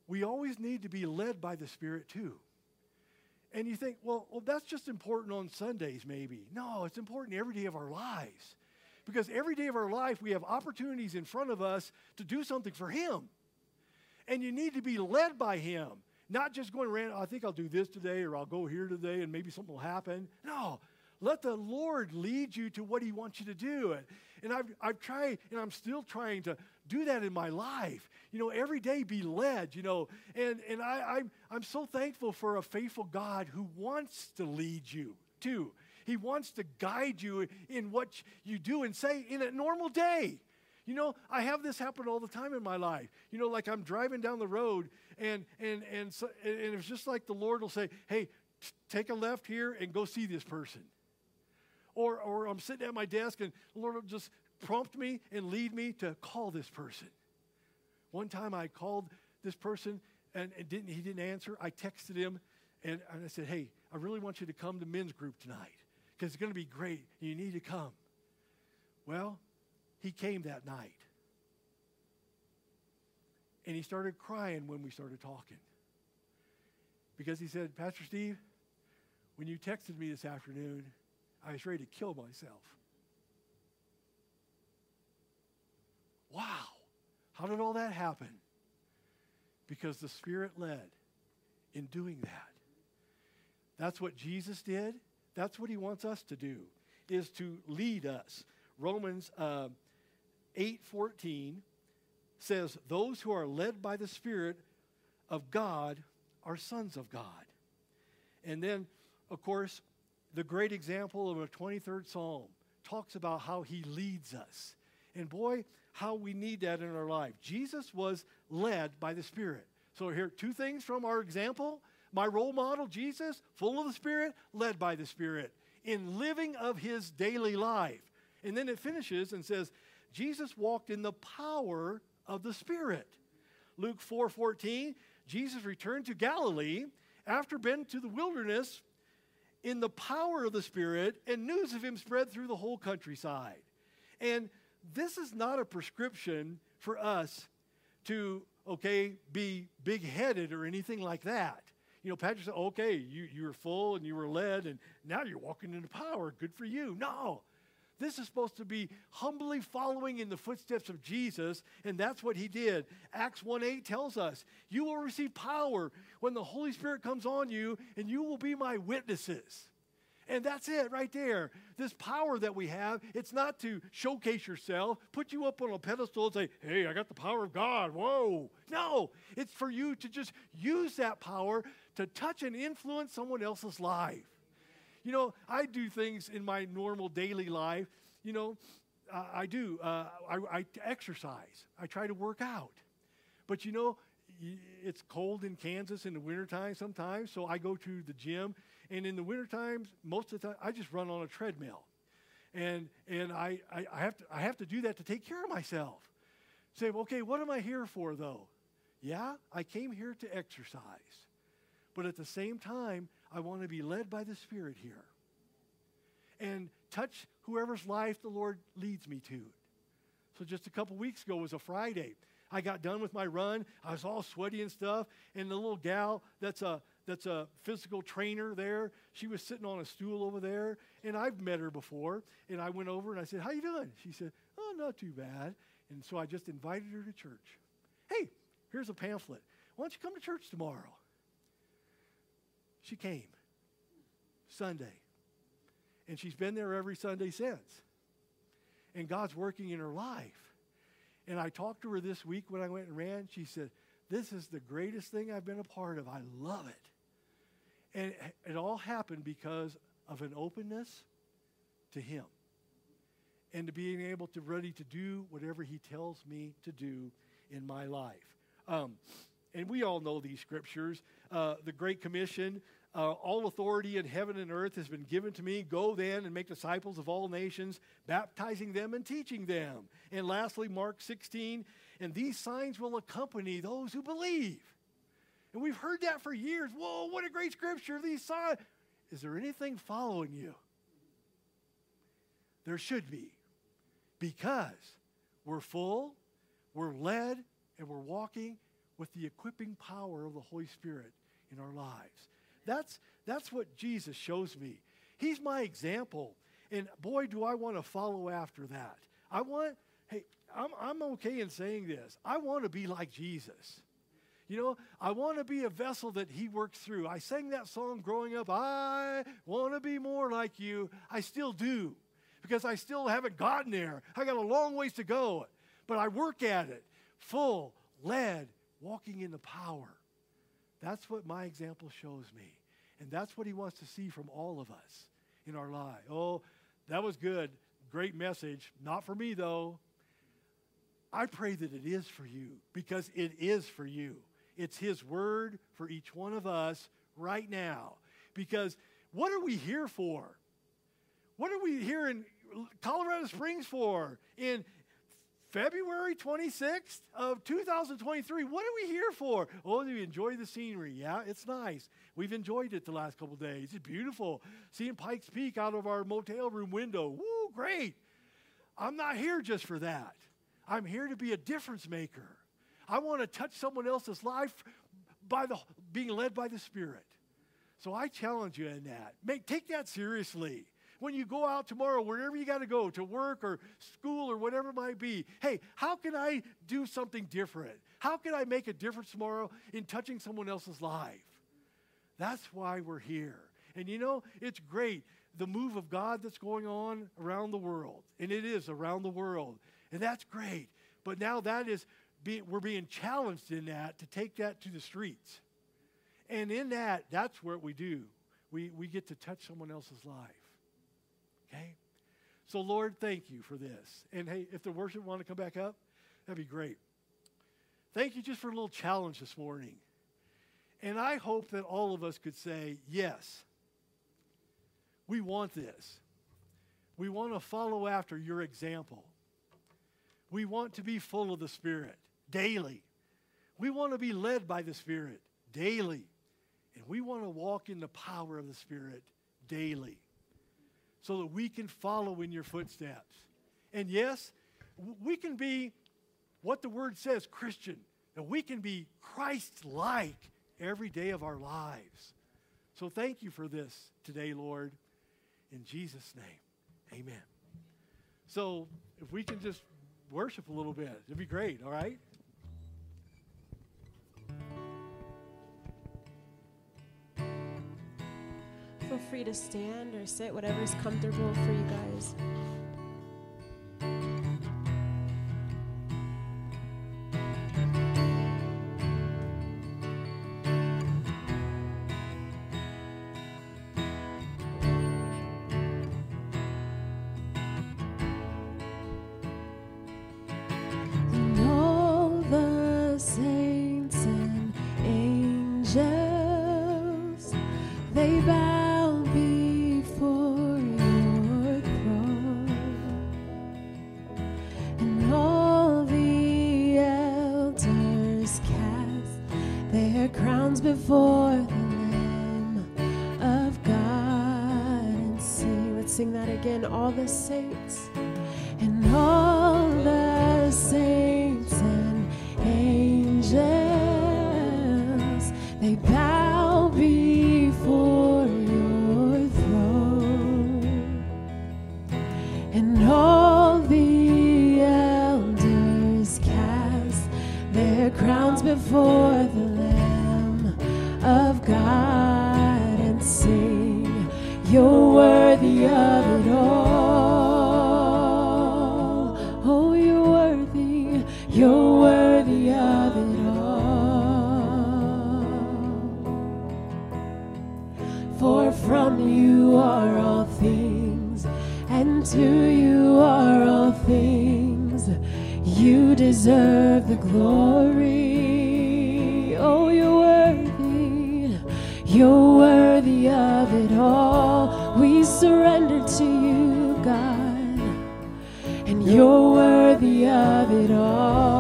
we always need to be led by the Spirit too. And you think, well, that's just important on Sundays maybe. No, it's important every day of our lives. Because every day of our life, we have opportunities in front of us to do something for him. And you need to be led by him. Not just going around, I think I'll do this today or I'll go here today and maybe something will happen. No, let the Lord lead you to what he wants you to do. And I've tried, and I'm still trying to do that in my life. You know, every day be led, you know. And I'm so thankful for a faithful God who wants to lead you too. He wants to guide you in what you do and say in a normal day. You know, I have this happen all the time in my life. You know, like I'm driving down the road, and it's just like the Lord will say, "Hey, take a left here and go see this person." Or I'm sitting at my desk, and the Lord will just prompt me and lead me to call this person. One time I called this person, and he didn't answer. I texted him, and I said, "Hey, I really want you to come to men's group tonight because it's going to be great. You need to come." Well, he came that night. And he started crying when we started talking. Because he said, "Pastor Steve, when you texted me this afternoon, I was ready to kill myself." How did all that happen? Because the Spirit led in doing that. That's what Jesus did. That's what he wants us to do, is to lead us. Romans 8:14 says, those who are led by the Spirit of God are sons of God. And then, of course, the great example of the 23rd Psalm talks about how he leads us. And boy, how we need that in our life. Jesus was led by the Spirit. So here are two things from our example. My role model, Jesus, full of the Spirit, led by the Spirit in living of his daily life. And then it finishes and says, Jesus walked in the power of the Spirit. Luke 4:14, Jesus returned to Galilee after been to the wilderness in the power of the Spirit, and news of him spread through the whole countryside. And this is not a prescription for us to, be big-headed or anything like that. You know, Patrick said, you were full and you were led, and now you're walking into power. Good for you. No. This is supposed to be humbly following in the footsteps of Jesus, and that's what he did. Acts 1:8 tells us, you will receive power when the Holy Spirit comes on you, and you will be my witnesses. And that's it right there. This power that we have, it's not to showcase yourself, put you up on a pedestal and say, hey, I got the power of God, whoa. No, it's for you to just use that power to touch and influence someone else's life. You know, I do things in my normal daily life. You know, I exercise. I try to work out. But, you know, it's cold in Kansas in the wintertime sometimes, so I go to the gym. And in the wintertime, most of the time, I just run on a treadmill. And I have to do that to take care of myself. Say, what am I here for, though? Yeah, I came here to exercise. But at the same time, I want to be led by the Spirit here and touch whoever's life the Lord leads me to. So just a couple weeks ago was a Friday. I got done with my run. I was all sweaty and stuff. And the little gal that's a physical trainer there, she was sitting on a stool over there. And I've met her before. And I went over and I said, how you doing? She said, oh, not too bad. And so I just invited her to church. Hey, here's a pamphlet. Why don't you come to church tomorrow? She came Sunday, and she's been there every Sunday since, and God's working in her life. And I talked to her this week when I went and ran. She said, this is the greatest thing I've been a part of. I love it. And it all happened because of an openness to him and to being able to ready to do whatever he tells me to do in my life. And we all know these scriptures. The Great Commission, all authority in heaven and earth has been given to me. Go then and make disciples of all nations, baptizing them and teaching them. And lastly, Mark 16, and these signs will accompany those who believe. And we've heard that for years. Whoa, what a great scripture, these signs. Is there anything following you? There should be, because we're full, we're led, and we're walking with the equipping power of the Holy Spirit in our lives. That's what Jesus shows me. He's my example. And boy, do I want to follow after that. I'm okay in saying this. I want to be like Jesus. You know, I want to be a vessel that he works through. I sang that song growing up, I want to be more like you. I still do, because I still haven't gotten there. I got a long ways to go, but I work at it. Full, led, walking in the power. That's what my example shows me. And that's what he wants to see from all of us in our life. Oh, that was good. Great message. Not for me, though. I pray that it is for you, because it is for you. It's his word for each one of us right now. Because what are we here for? What are we here in Colorado Springs for? In February 26th of 2023, what are we here for? Oh, do we enjoy the scenery? Yeah, it's nice. We've enjoyed it the last couple of days. It's beautiful. Seeing Pike's Peak out of our motel room window. Woo, great. I'm not here just for that. I'm here to be a difference maker. I want to touch someone else's life by being led by the Spirit. So I challenge you in that. Take that seriously. when you go out tomorrow, wherever you got to go, to work or school or whatever it might be, hey, how can I do something different? How can I make a difference tomorrow in touching someone else's life? That's why we're here. And you know, it's great, the move of God that's going on around the world. And it is around the world. And that's great. But now that is, we're being challenged in that to take that to the streets. And in that, that's what we do. We get to touch someone else's life. Okay? So, Lord, thank you for this. And, hey, if the worship want to come back up, that'd be great. Thank you just for a little challenge this morning. And I hope that all of us could say, yes, we want this. We want to follow after your example. We want to be full of the Spirit daily. We want to be led by the Spirit daily. And we want to walk in the power of the Spirit daily so that we can follow in your footsteps. And yes, we can be what the Word says, Christian, and we can be Christ-like every day of our lives. So thank you for this today, Lord. In Jesus' name, amen. So if we can just worship a little bit, it'd be great, all right? Feel free to stand or sit, whatever's comfortable for you guys. All the saints and all the saints and angels, they bow before your throne, and all the elders cast their crowns before the Lamb of God and sing, you're worthy of it all. You're worthy of it all. For from you are all things, and to you are all things. You deserve the glory. Oh, you're worthy of it all. We surrender to you, God, and you're worthy of it all.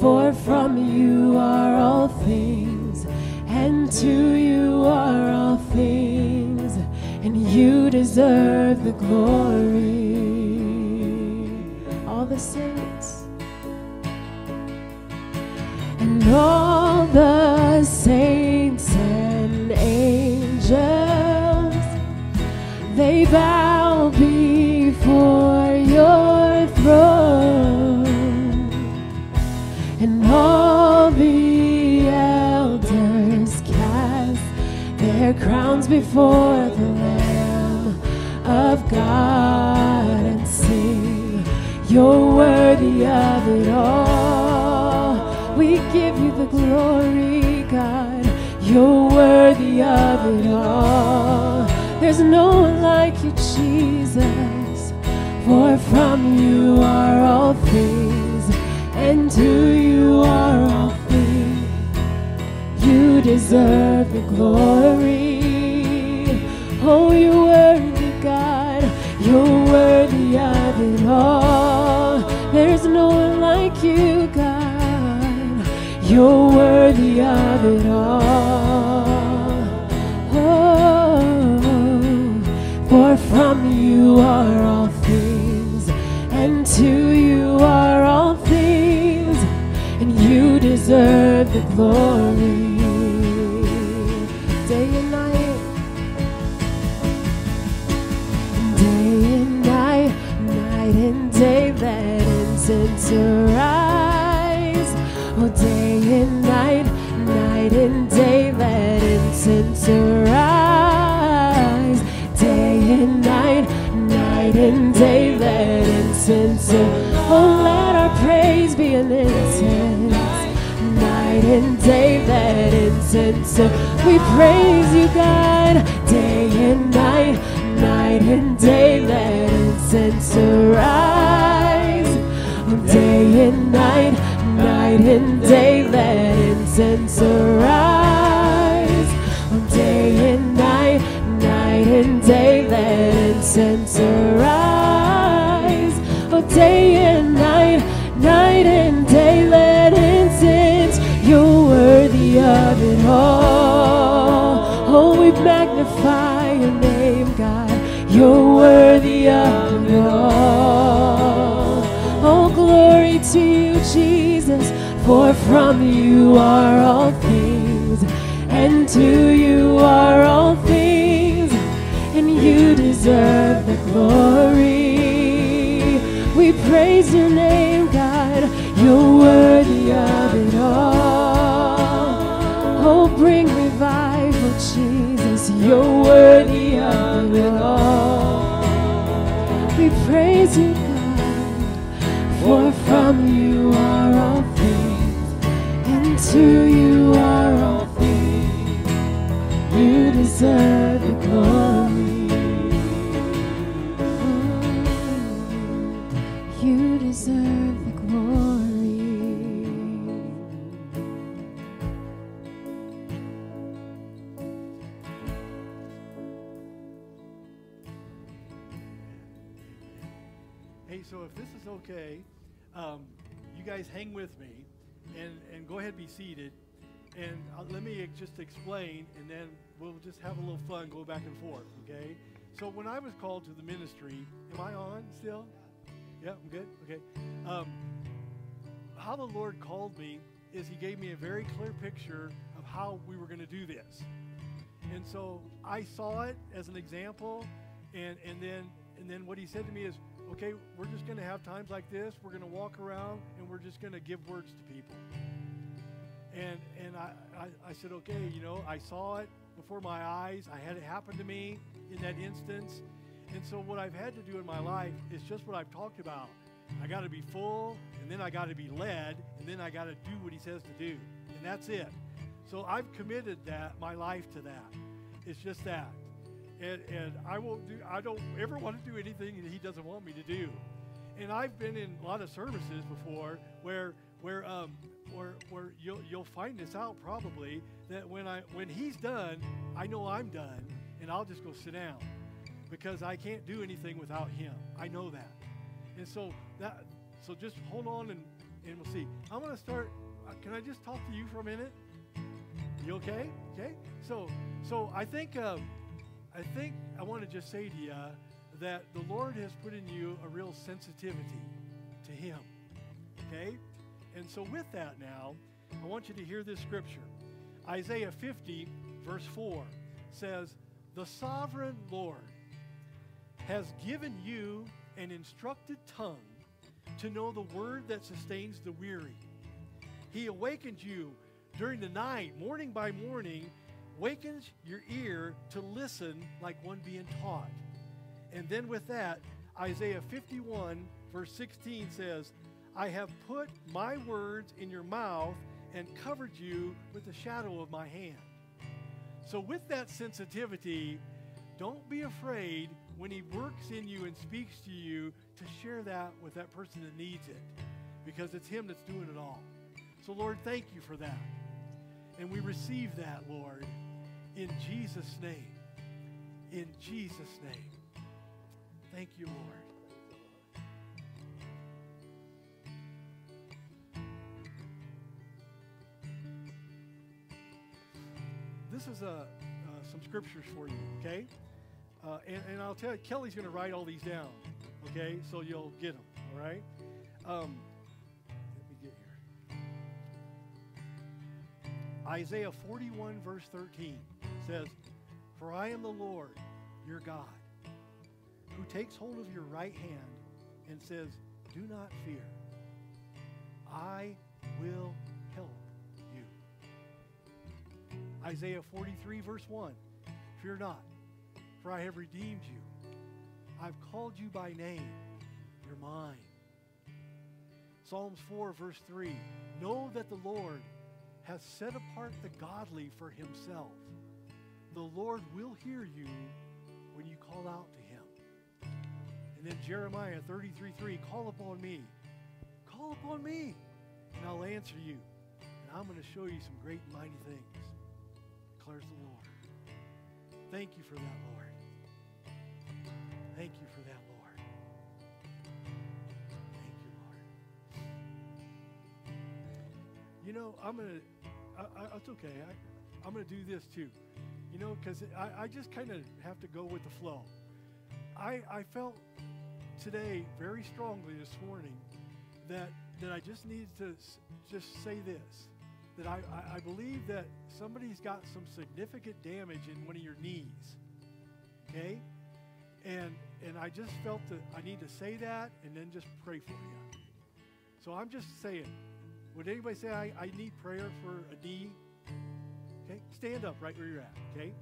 For from you are all things, and to you are all things, and you deserve the glory. All the saints and all the saints and angels, they bow before your throne. And all the elders cast their crowns before the Lamb of God and sing, you're worthy of it all. We give you the glory, God. You're worthy of it all. There's no one like you, Jesus. For from you are all things, and to you are all things. You deserve the glory. Oh, you're worthy, God. You're worthy of it all. There's no one like you, God. You're worthy of it all. Oh, for from you are all things, and to you are all things. You deserve the glory. Day and night. to rise. Oh, day and night, night and day, that intent to rise. Day and night, night and day, that intent to rise. Oh, let our praise be an intent. Night and day, that intent to rise. We praise you, God, day and night. Night and day, let incense arise. Day and night, night and day, let incense arise. Day and night, night and day, let incense arise. Oh, day and night, night and day, let incense. You're worthy of it all. Oh, we magnify your name, God. You're worthy of it all. Oh, glory to you, Jesus, for from you are all things, and to you are all things, and you deserve the glory. We praise your name, God. You're worthy of it all. Oh, bring revival, Jesus. You're worthy of it all. We praise you, God, for from you are all things, and to you are all things. You deserve the glory. You deserve the okay. You guys hang with me and go ahead and be seated, and let me just explain, and then we'll just have a little fun, go back and forth, okay? So when I was called to the ministry, am I on still? Yeah, I'm good? Okay. How the Lord called me is he gave me a very clear picture of how we were going to do this. And so I saw it as an example, and then what he said to me is, okay, we're just going to have times like this. We're going to walk around, and we're just going to give words to people. And I said, okay, you know, I saw it before my eyes. I had it happen to me in that instance. And so what I've had to do in my life is just what I've talked about. I got to be full, and then I got to be led, and then I got to do what he says to do. And that's it. So I've committed that, my life, to that. It's just that. And I won't do. I don't ever want to do anything that he doesn't want me to do. And I've been in a lot of services before where you'll find this out probably, that when he's done, I know I'm done, and I'll just go sit down because I can't do anything without him. I know that. And so just hold on and we'll see. I'm gonna start. Can I just talk to you for a minute? You okay? Okay. So I think I want to just say to you that the Lord has put in you a real sensitivity to him, okay? And so with that now, I want you to hear this scripture. Isaiah 50, verse 4 says, "The sovereign Lord has given you an instructed tongue to know the word that sustains the weary. He awakens you during the night, morning by morning, wakens your ear to listen like one being taught." And then with that, Isaiah 51, verse 16 says, "I have put my words in your mouth and covered you with the shadow of my hand." So with that sensitivity, don't be afraid when he works in you and speaks to you to share that with that person that needs it, because it's him that's doing it all. So Lord, thank you for that. And we receive that, Lord. In Jesus' name, in Jesus' name. Thank you, Lord. This is some scriptures for you, okay? And I'll tell you, Kelly's going to write all these down, okay? So you'll get them, all right? Let me get here. Isaiah 41, verse 13 says, "For I am the Lord, your God, who takes hold of your right hand and says, 'Do not fear, I will help you. Isaiah 43, verse 1, fear not, for I have redeemed you. I've called you by name. You're mine. Psalms 4, verse 3, know that the Lord has set apart the godly for himself. The Lord will hear you when you call out to him. And then Jeremiah 33:3, call upon me. Call upon me, and I'll answer you. And I'm going to show you some great and mighty things, declares the Lord. Thank you for that, Lord. Thank you for that, Lord. You know, it's okay. I'm going to do this too, you know, because I just kind of have to go with the flow. I felt today very strongly this morning that I just needed to just say this, that I believe that somebody's got some significant damage in one of your knees, okay? And I just felt that I need to say that and then just pray for you. So I'm just saying, would anybody say, I need prayer for a knee? Okay, stand up right where you're at, okay?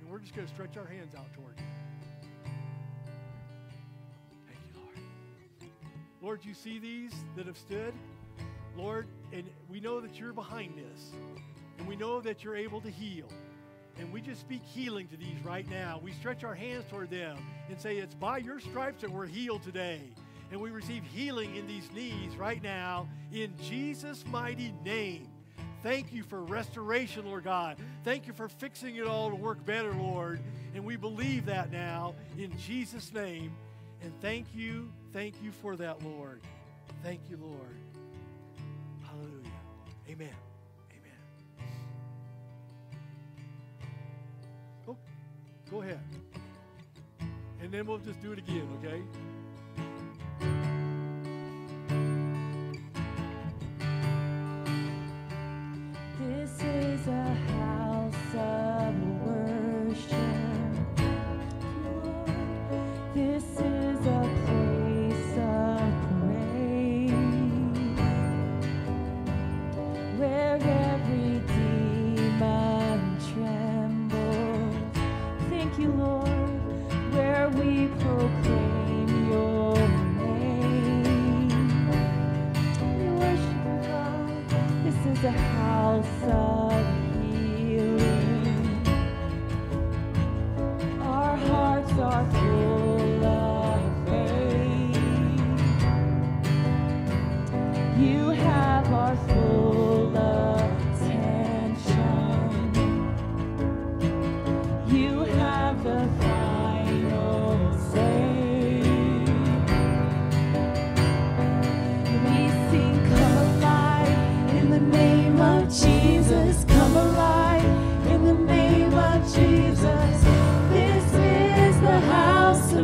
And we're just going to stretch our hands out toward you. Thank you, Lord. Lord, you see these that have stood? Lord, and we know that you're behind this. And we know that you're able to heal. And we just speak healing to these right now. We stretch our hands toward them and say, it's by your stripes that we're healed today. And we receive healing in these knees right now in Jesus' mighty name. Thank you for restoration, Lord God. Thank you for fixing it all to work better, Lord. And we believe that now in Jesus' name. And thank you for that, Lord. Thank you, Lord. Hallelujah. Amen. Amen. Oh, go ahead. And then we'll just do it again, okay? This is a house of worship, Lord. This is a place of praise, where every demon trembles. Thank you, Lord, where we proclaim your name. We worship God. This is a house of healing. Our hearts are full of faith. You have our full attention. You have the final say. We sing, come alive in the name of Jesus, come alive in the name of Jesus. This is the house of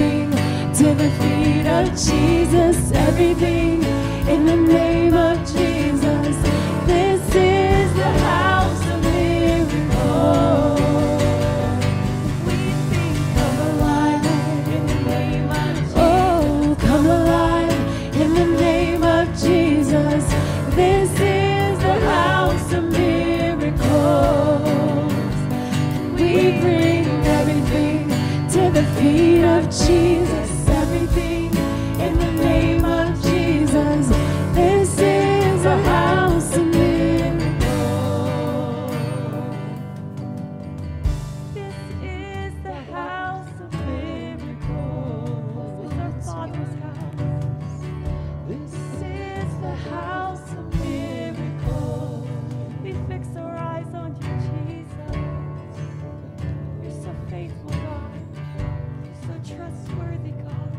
everything to the feet of Jesus, everything in the name of Jesus. This is the house of miracles. Feet of Jesus, everything in the name of Jesus. This is a house of miracles. This is the house of miracles. This is our Father's house. This is the house of miracles. We fix our eyes on you, Jesus. You're so faithful, God. Trustworthy God,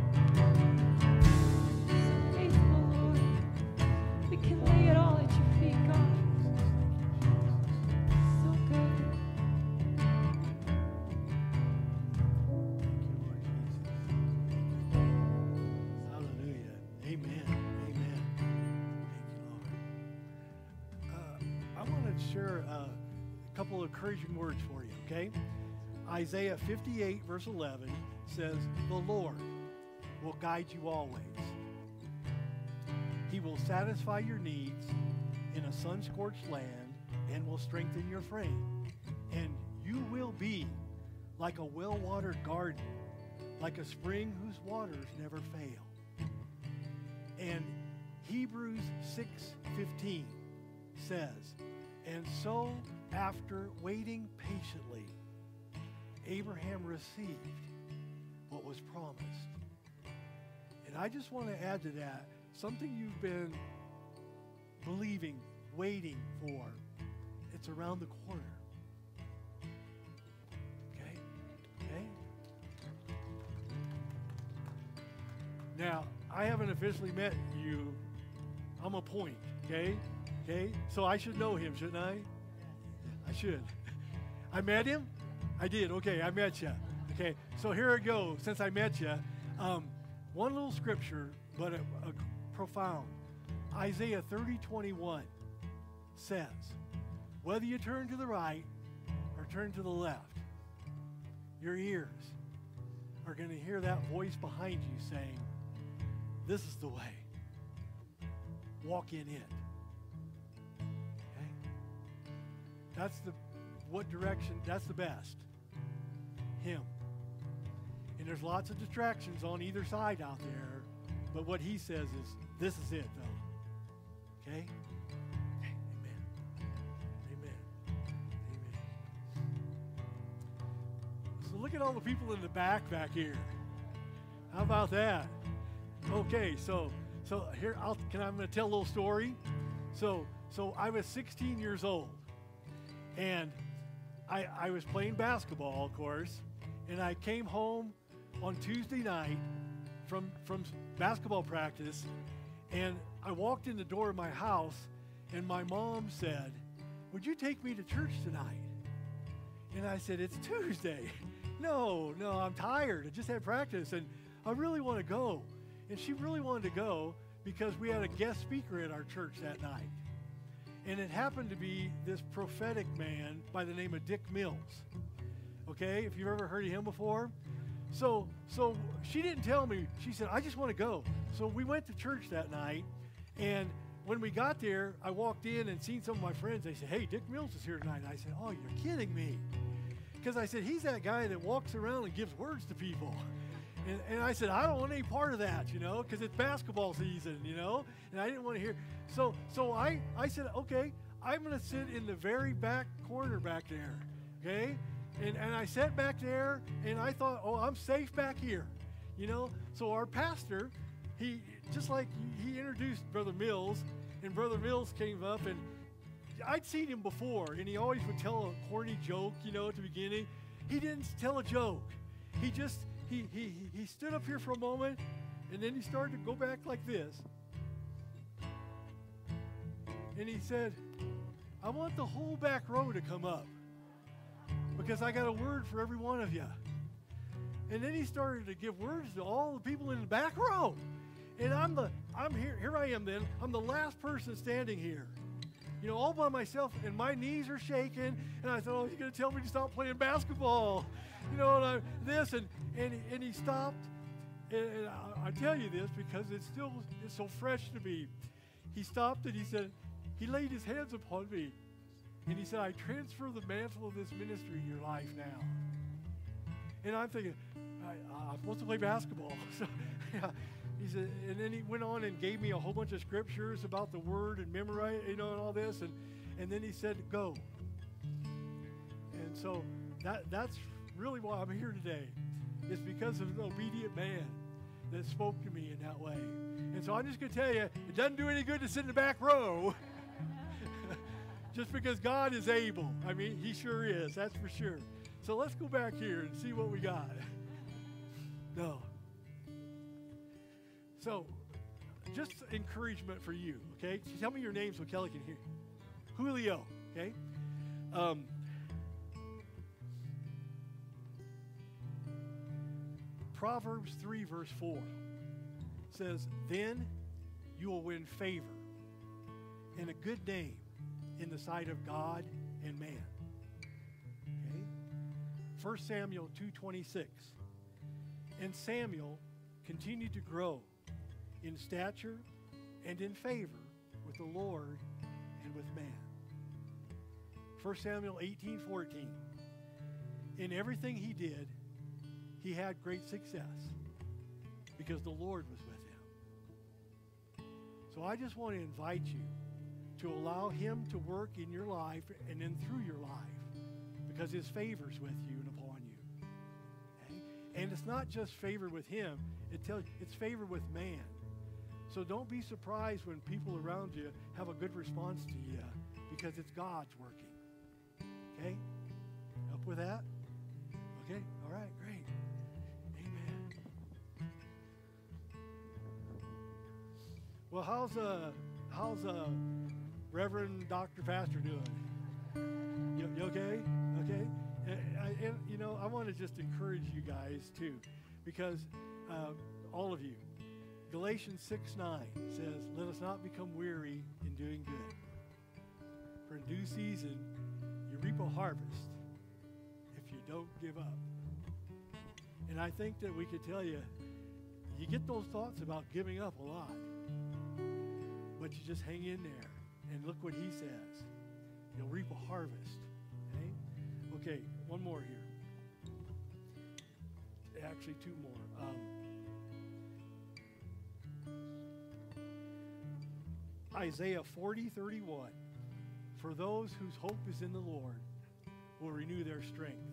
so faithful, Lord. We can lay it all at your feet, God. So good. Hallelujah. Amen. Amen. Thank you, Lord. I want to share a couple of encouraging words for you, okay? Isaiah 58, verse 11 says, "The Lord will guide you always. He will satisfy your needs in a sun-scorched land and will strengthen your frame. And you will be like a well-watered garden, like a spring whose waters never fail." And Hebrews 6:15 says, "And so after waiting patiently, Abraham received what was promised." And I just want to add to that something you've been believing, waiting for. It's around the corner. Okay? Okay? Now, I haven't officially met you. I'm a point. Okay? Okay? So I should know him, shouldn't I? I should. I met him? I did. Okay, I met you. Okay, so here I go. Since I met you, one little scripture, but a profound. Isaiah 30:21 says, "Whether you turn to the right or turn to the left, your ears are going to hear that voice behind you saying, 'This is the way. Walk in it.'" Okay, that's the what direction? That's the best. Him. And there's lots of distractions on either side out there, but what he says is, this is it, though. Okay? Amen. Amen. Amen. So look at all the people in the back here. How about that? Okay, so here I'm going to tell a little story. So I was 16 years old, and I was playing basketball, of course, and I came home on Tuesday night from basketball practice, and I walked in the door of my house, and my mom said, "Would you take me to church tonight?" And I said, "It's Tuesday. No, I'm tired. I just had practice, and I really want to go." And she really wanted to go because we had a guest speaker at our church that night. And it happened to be this prophetic man by the name of Dick Mills. Okay, if you've ever heard of him before. So she didn't tell me. She said, "I just want to go." So we went to church that night. And when we got there, I walked in and seen some of my friends. They said, "Hey, Dick Mills is here tonight." And I said, "Oh, you're kidding me." Because I said, "He's that guy that walks around and gives words to people." And I said, "I don't want any part of that, you know, because it's basketball season, you know." And I didn't want to hear. So I said, "Okay, I'm going to sit in the very back corner back there." Okay? And I sat back there, and I thought, "Oh, I'm safe back here." You know? So our pastor, he introduced Brother Mills, and Brother Mills came up, and I'd seen him before, and he always would tell a corny joke, you know, at the beginning. He didn't tell a joke. He just... He stood up here for a moment, and then he started to go back like this. And he said, "I want the whole back row to come up, because I got a word for every one of you." And then he started to give words to all the people in the back row. And I'm here, I'm the last person standing here. You know, all by myself, and my knees are shaking. And I thought, oh, he's going to tell me to stop playing basketball. You know, and and he stopped. And I tell you this because it's so fresh to me. He stopped and he said, he laid his hands upon me. And he said, I transfer the mantle of this ministry in your life now. And I'm thinking, I'm supposed to play basketball. So, yeah. He said, and then he went on and gave me a whole bunch of scriptures about the word and memorize, you know, and all this. And then he said, go. And so that's really why I'm here today. It's because of an obedient man that spoke to me in that way. And so I'm just going to tell you, it doesn't do any good to sit in the back row. Just because God is able. I mean, he sure is, that's for sure. So let's go back here and see what we got. No. So, just encouragement for you, okay? Tell me your name so Kelly can hear. Julio, okay? Proverbs 3, verse 4 says, then you will win favor and a good name in the sight of God and man. Okay? 1 Samuel 2:26. And Samuel continued to grow in stature and in favor with the Lord and with man. 1 Samuel 18:14. In everything he did, he had great success because the Lord was with him. So I just want to invite you to allow him to work in your life and then through your life because his favor's with you and upon you. Okay? And it's not just favor with him, it's favor with man. So don't be surprised when people around you have a good response to you because it's God's working. Okay? Up with that? Okay? All right, great. Amen. Well, how's Reverend Dr. Pastor doing? You okay? Okay? And you know, I want to just encourage you guys too, because all of you, Galatians 6:9 says, let us not become weary in doing good. For in due season, you reap a harvest if you don't give up. And I think that we could tell you, you get those thoughts about giving up a lot. But you just hang in there and look what he says. You'll reap a harvest. Okay, okay, one more here. Actually, two more. Isaiah 40:31. For those whose hope is in the Lord will renew their strength.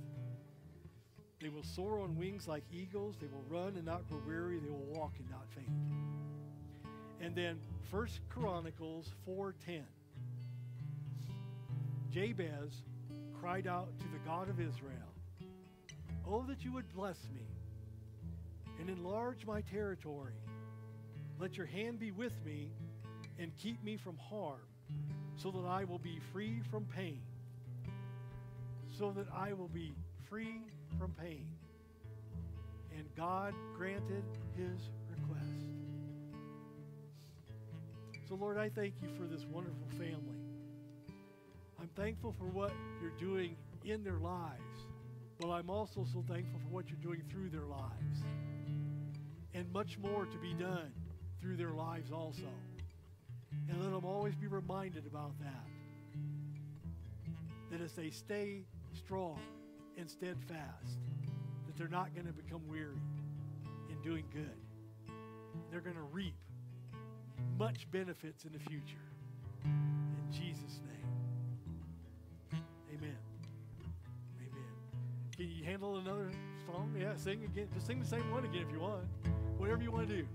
They will soar on wings like eagles. They will run and not grow weary. They will walk and not faint. And then 1 Chronicles 4:10. Jabez cried out to the God of Israel, oh, that you would bless me and enlarge my territory. Let your hand be with me and keep me from harm, so that I will be free from pain. So that I will be free from pain. And God granted his request. So, Lord, I thank you for this wonderful family. I'm thankful for what you're doing in their lives, but I'm also so thankful for what you're doing through their lives. And much more to be done through their lives also. And let them always be reminded about that. That as they stay strong and steadfast, that they're not going to become weary in doing good. They're going to reap much benefits in the future. In Jesus' name. Amen. Amen. Can you handle another song? Yeah, sing again. Just sing the same one again if you want. Whatever you want to do.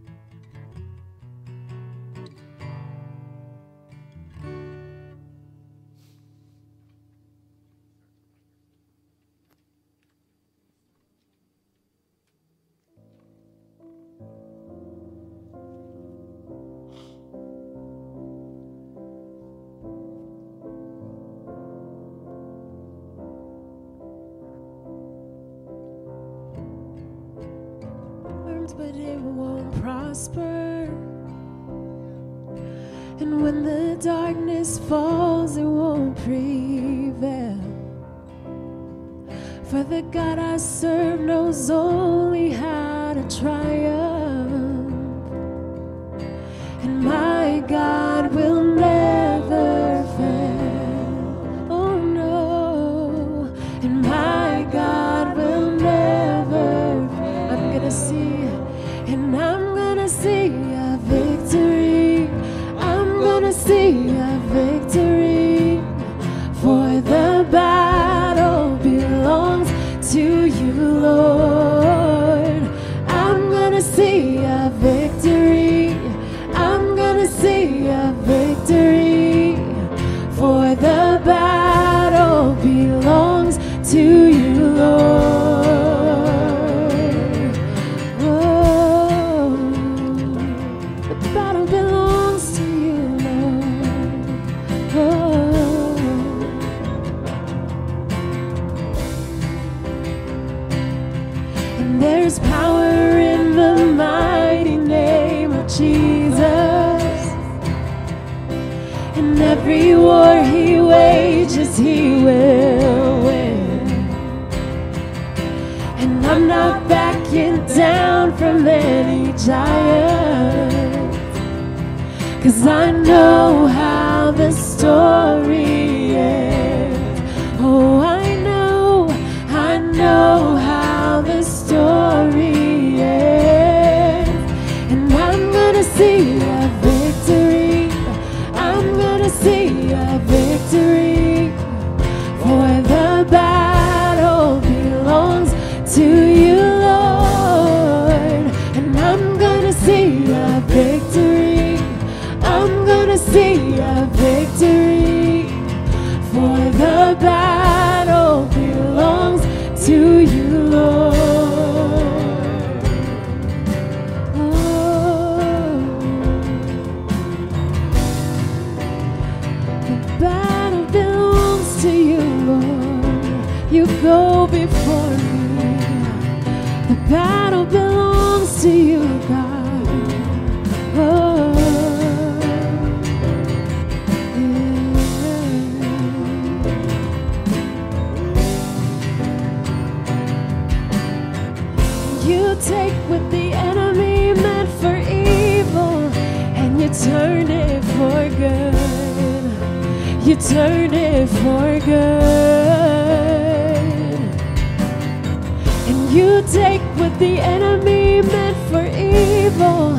plans, but it won't prosper. And when the darkness falls, it won't prevail. For the God I serve knows only how to triumph. And my God will never fail. Oh no. And my God will never fail. I'm gonna see, and I'm gonna see a victory. I'm gonna see a victory. For the battle belongs to you, Lord. I'm gonna see a victory. I'm gonna see a victory. For the battle belongs to you, Lord. Oh, the battle belongs to you, Lord. Oh, and there's power in the mighty name of Jesus. In every war he wages, he will win. And I'm not backing down from any giant, 'cause I know how the story ends. Oh, I know how the story ends. And I'm gonna see a victory. See a victory, for the battle belongs to you, Lord. And I'm gonna see a victory. I'm gonna see a victory, for the battle belongs to you, Lord. Go before me. The battle belongs to you, God. Oh, yeah. You take what the enemy meant for evil, and you turn it for good. You turn it for good. You take what the enemy meant for evil,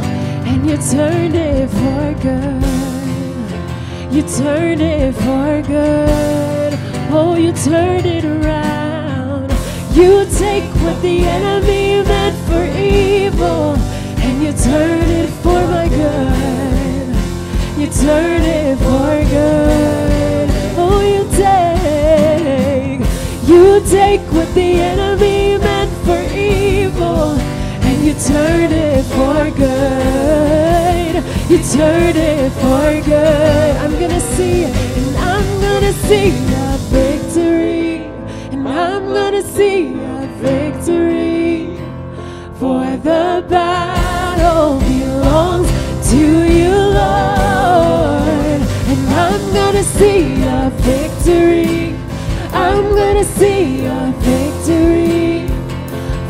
and you turned it for good. You turned it for good. Oh, you turned it around. You take what the enemy meant for evil, and you turned it for my good. You turned it for good. Oh, you take what the enemy meant for evil, and you turn it for good. You turn it for good. I'm gonna see, and I'm gonna see a victory. And I'm gonna see a victory. For the battle belongs to you, Lord. And I'm gonna see a victory. I'm gonna see a victory,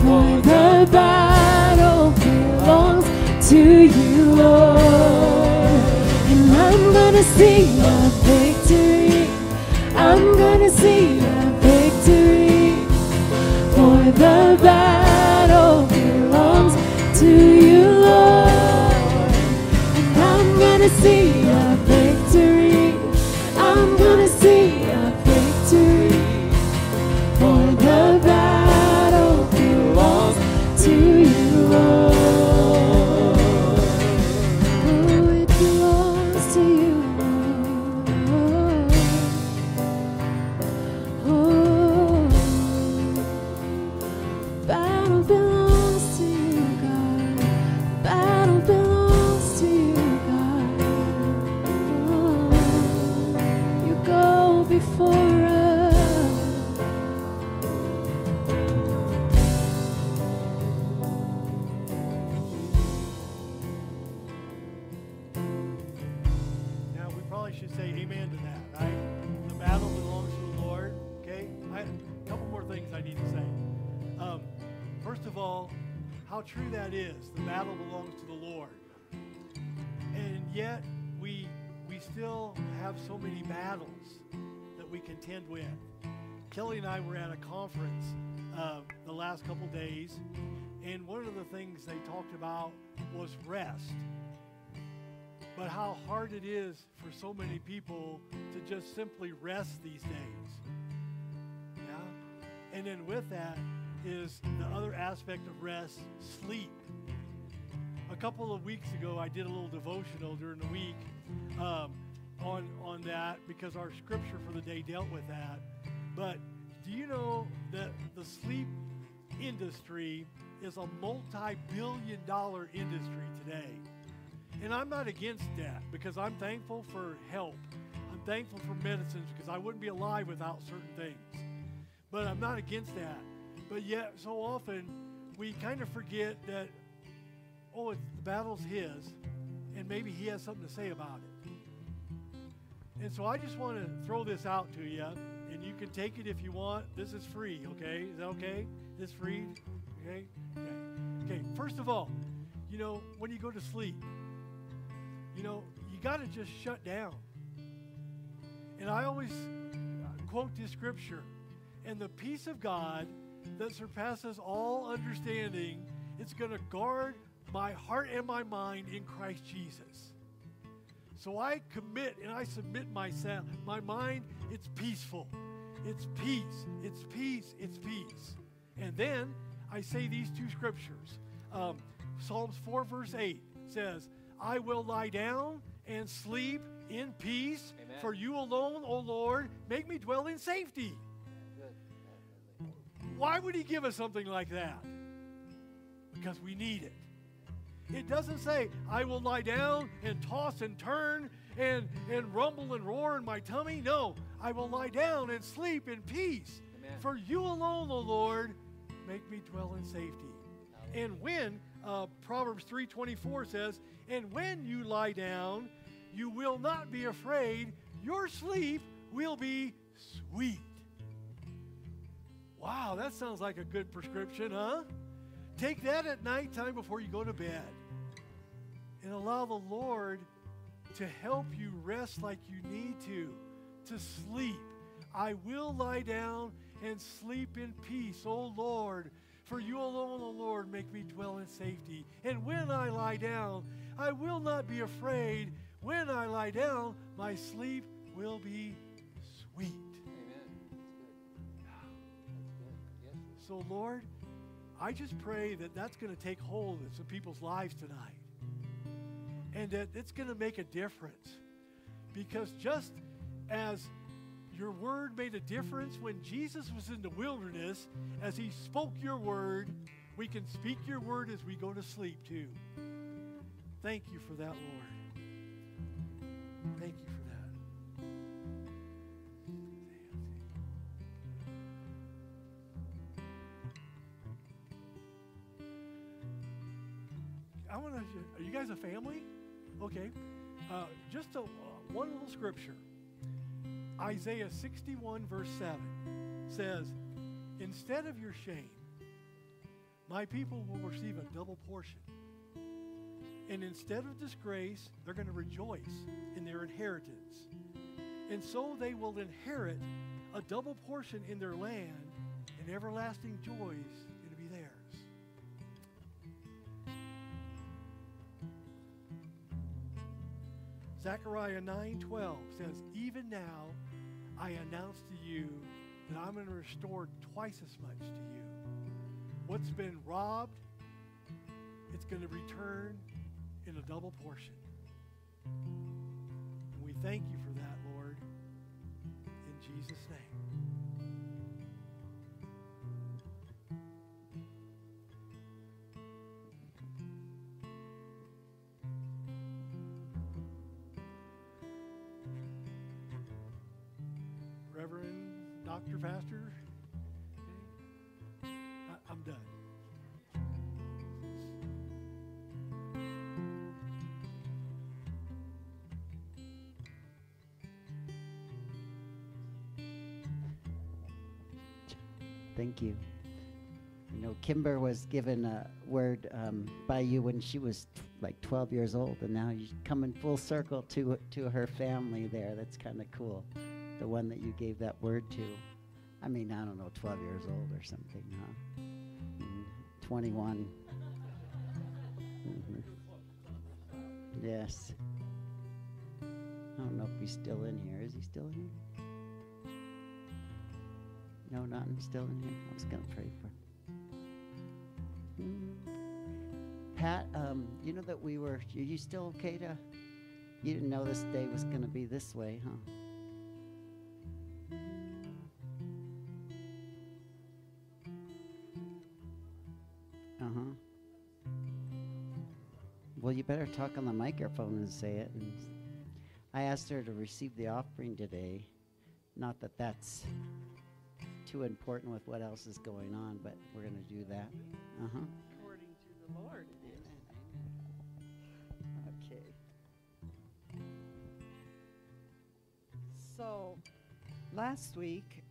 for the battle belongs to you, Lord. And I'm gonna see a victory. I'm gonna see a victory, for the battle belongs to you, Lord. And I'm gonna see a victory. I'm gonna see a victory. The battle belongs to you, Lord. Oh, it belongs to you, Lord. Oh, battle belongs to you, God. Battle belongs to you, God. First of all, how true that is. The battle belongs to the Lord. And yet we still have so many battles that we contend with. Kelly and I were at a conference the last couple days, and one of the things they talked about was rest. But how hard it is for so many people to just simply rest these days. Yeah? And then with that is the other aspect of rest, sleep. A couple of weeks ago, I did a little devotional during the week on that, because our scripture for the day dealt with that. But do you know that the sleep industry is a multi-billion-dollar industry today? And I'm not against that, because I'm thankful for help. I'm thankful for medicines, because I wouldn't be alive without certain things. But I'm not against that. But yet, so often, we kind of forget that, oh, the battle's his, and maybe he has something to say about it. And so I just want to throw this out to you, and you can take it if you want. This is free, okay? Is that okay? This free? Okay? Okay. Okay, first of all, you know, when you go to sleep, you know, you got to just shut down. And I always quote this scripture, and the peace of God that surpasses all understanding, it's going to guard my heart and my mind in Christ Jesus. So I commit and I submit myself. My mind, it's peaceful. It's peace. It's peace. It's peace. And then I say these two scriptures. Psalms 4 verse 8 says, I will lie down and sleep in peace. Amen. For you alone, O Lord, make me dwell in safety. Why would he give us something like that? Because we need it. It doesn't say, I will lie down and toss and turn and rumble and roar in my tummy. No, I will lie down and sleep in peace. Amen. For you alone, O Lord, make me dwell in safety. And when Proverbs 3:24 says, and when you lie down, you will not be afraid. Your sleep will be sweet. Wow, that sounds like a good prescription, huh? Take that at nighttime before you go to bed. And allow the Lord to help you rest like you need to sleep. I will lie down and sleep in peace, O Lord. For you alone, O Lord, make me dwell in safety. And when I lie down, I will not be afraid. When I lie down, my sleep will be sweet. Amen. That's good. Yes, so, Lord, I just pray that that's going to take hold in some people's lives tonight. And that it's going to make a difference. Because just as your word made a difference when Jesus was in the wilderness, as he spoke your word, we can speak your word as we go to sleep too. Thank you for that, Lord. Thank you for that. I want to. Are you guys a family? Okay. Just one little scripture. Isaiah 61 verse 7 says, instead of your shame, my people will receive a double portion. And instead of disgrace, they're going to rejoice in their inheritance. And so they will inherit a double portion in their land, and everlasting joys going to be theirs. Zechariah 9:12 says, even now, I announce to you that I'm going to restore twice as much to you. What's been robbed, it's going to return in a double portion. And we thank you for that, Lord, in Jesus' name. Reverend Dr. Pastor, I'm done. Thank you. You know, know, Kimber was given a word by you when she was like 12 years old, and now you come in full circle to her family there. That's kind of cool, the one that you gave that word to. I mean, I don't know, 12 years old or something, huh? 21. Mm-hmm. Yes. I don't know if he's still in here. Is he still in here? No, not him. Still in here. I was going to pray for him. Pat, you know that we were, are you still okay to, you didn't know this day was going to be this way, huh? Well, you better talk on the microphone and say it. And I asked her to receive the offering today. Not that that's too important with what else is going on, but we're going to do that. Uh-huh. According to the Lord, it is. Amen. Okay. So, last week,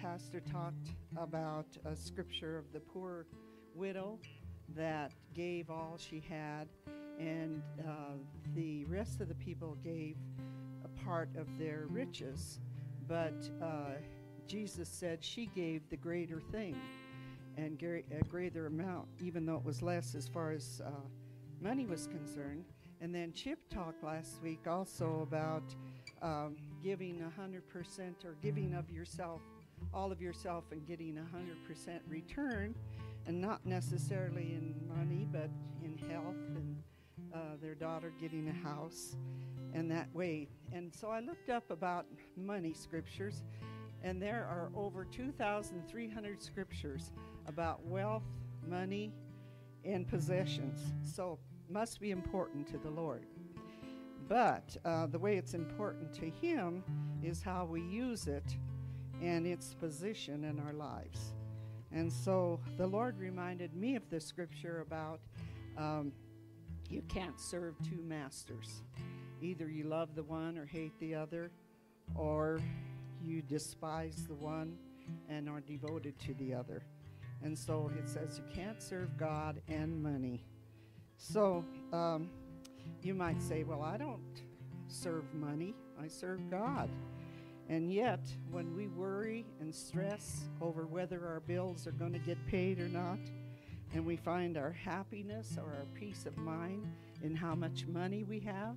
Pastor talked about a scripture of the poor widow that gave all she had, and the rest of the people gave a part of their riches, but Jesus said she gave the greater thing and a greater amount, even though it was less as far as money was concerned. And then Chip talked last week also about giving 100%, or giving of yourself, all of yourself, and getting 100% return, and not necessarily in money, but in health, and their daughter getting a house, and that way. And so I looked up about money scriptures, and there are over 2,300 scriptures about wealth, money, and possessions. So it must be important to the Lord. But the way it's important to Him is how we use it and its position in our lives. And so the Lord reminded me of the scripture about you can't serve two masters. Either you love the one or hate the other, or you despise the one and are devoted to the other. And so it says you can't serve God and money. So you might say, well, I don't serve money, I serve God. And yet, when we worry and stress over whether our bills are going to get paid or not, and we find our happiness or our peace of mind in how much money we have,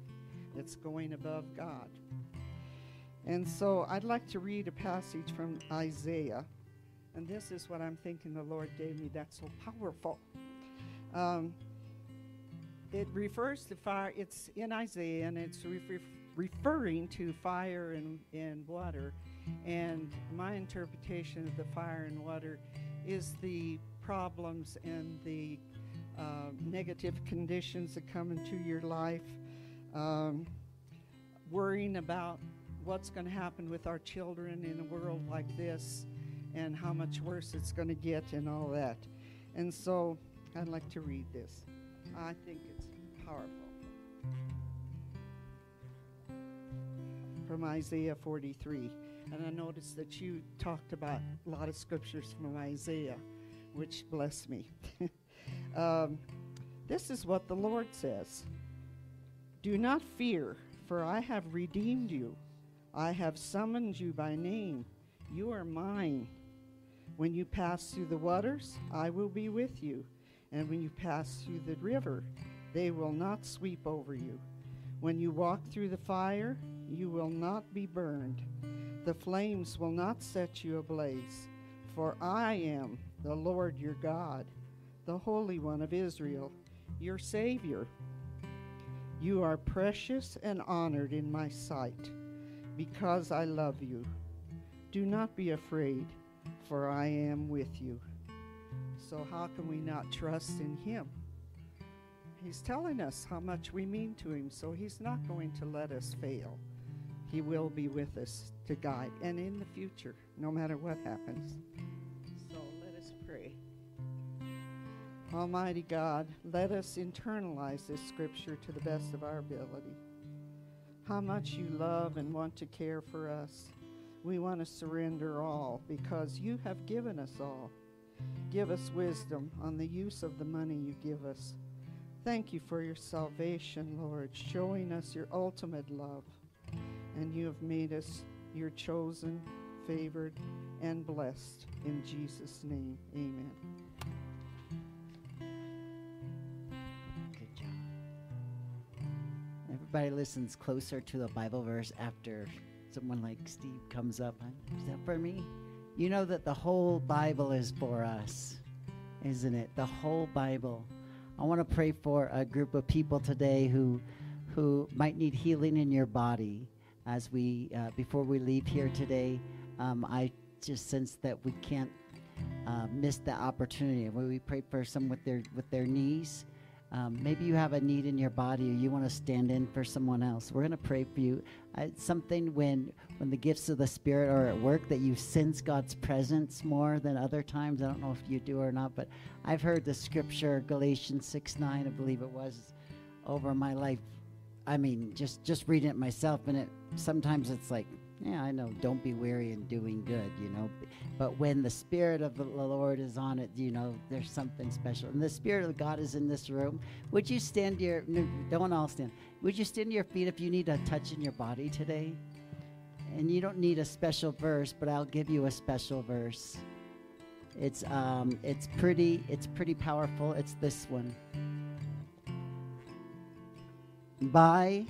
it's going above God. And so I'd like to read a passage from Isaiah. And this is what I'm thinking the Lord gave me that's so powerful. It refers to fire. It's in Isaiah, and it's referring to fire and water. And my interpretation of the fire and water is the problems and the negative conditions that come into your life, worrying about what's going to happen with our children in a world like this, and how much worse it's going to get, and all that. And so I'd like to read this. I think it's powerful. From Isaiah 43. And I noticed that you talked about a lot of scriptures from Isaiah, which blessed me. This is what the Lord says. Do not fear, for I have redeemed you. I have summoned you by name. You are mine. When you pass through the waters, I will be with you. And when you pass through the river, they will not sweep over you. When you walk through the fire, you will not be burned. The flames will not set you ablaze. For I am the Lord your God, the Holy One of Israel, your Savior. You are precious and honored in my sight, because I love you. Do not be afraid, for I am with you. So how can we not trust in Him? He's telling us how much we mean to Him, so He's not going to let us fail. He will be with us to guide, and in the future, no matter what happens. So let us pray. Almighty God, let us internalize this scripture to the best of our ability. How much you love and want to care for us. We want to surrender all, because you have given us all. Give us wisdom on the use of the money you give us. Thank you for your salvation, Lord, showing us your ultimate love. And you have made us your chosen, favored, and blessed. In Jesus' name, amen. Good job. Everybody listens closer to a Bible verse after someone like Steve comes up. Is that for me? You know that the whole Bible is for us, isn't it? The whole Bible. I want to pray for a group of people today who might need healing in your body. As we before we leave here today, I just sense that we can't miss the opportunity. When we pray for some with their knees, maybe you have a need in your body, or you want to stand in for someone else. We're going to pray for you. It's something when the gifts of the Spirit are at work that you sense God's presence more than other times. I don't know if you do or not, but I've heard the scripture, Galatians 6:9, I believe it was, over my life. I mean, just reading it myself, and it sometimes it's like, yeah, I know, don't be weary in doing good, you know. But when the Spirit of the Lord is on it, you know, there's something special. And the Spirit of God is in this room. Would you stand to your, no, don't all stand. Would you stand to your feet if you need a touch in your body today? And you don't need a special verse, but I'll give you a special verse. It's pretty powerful. It's this one. By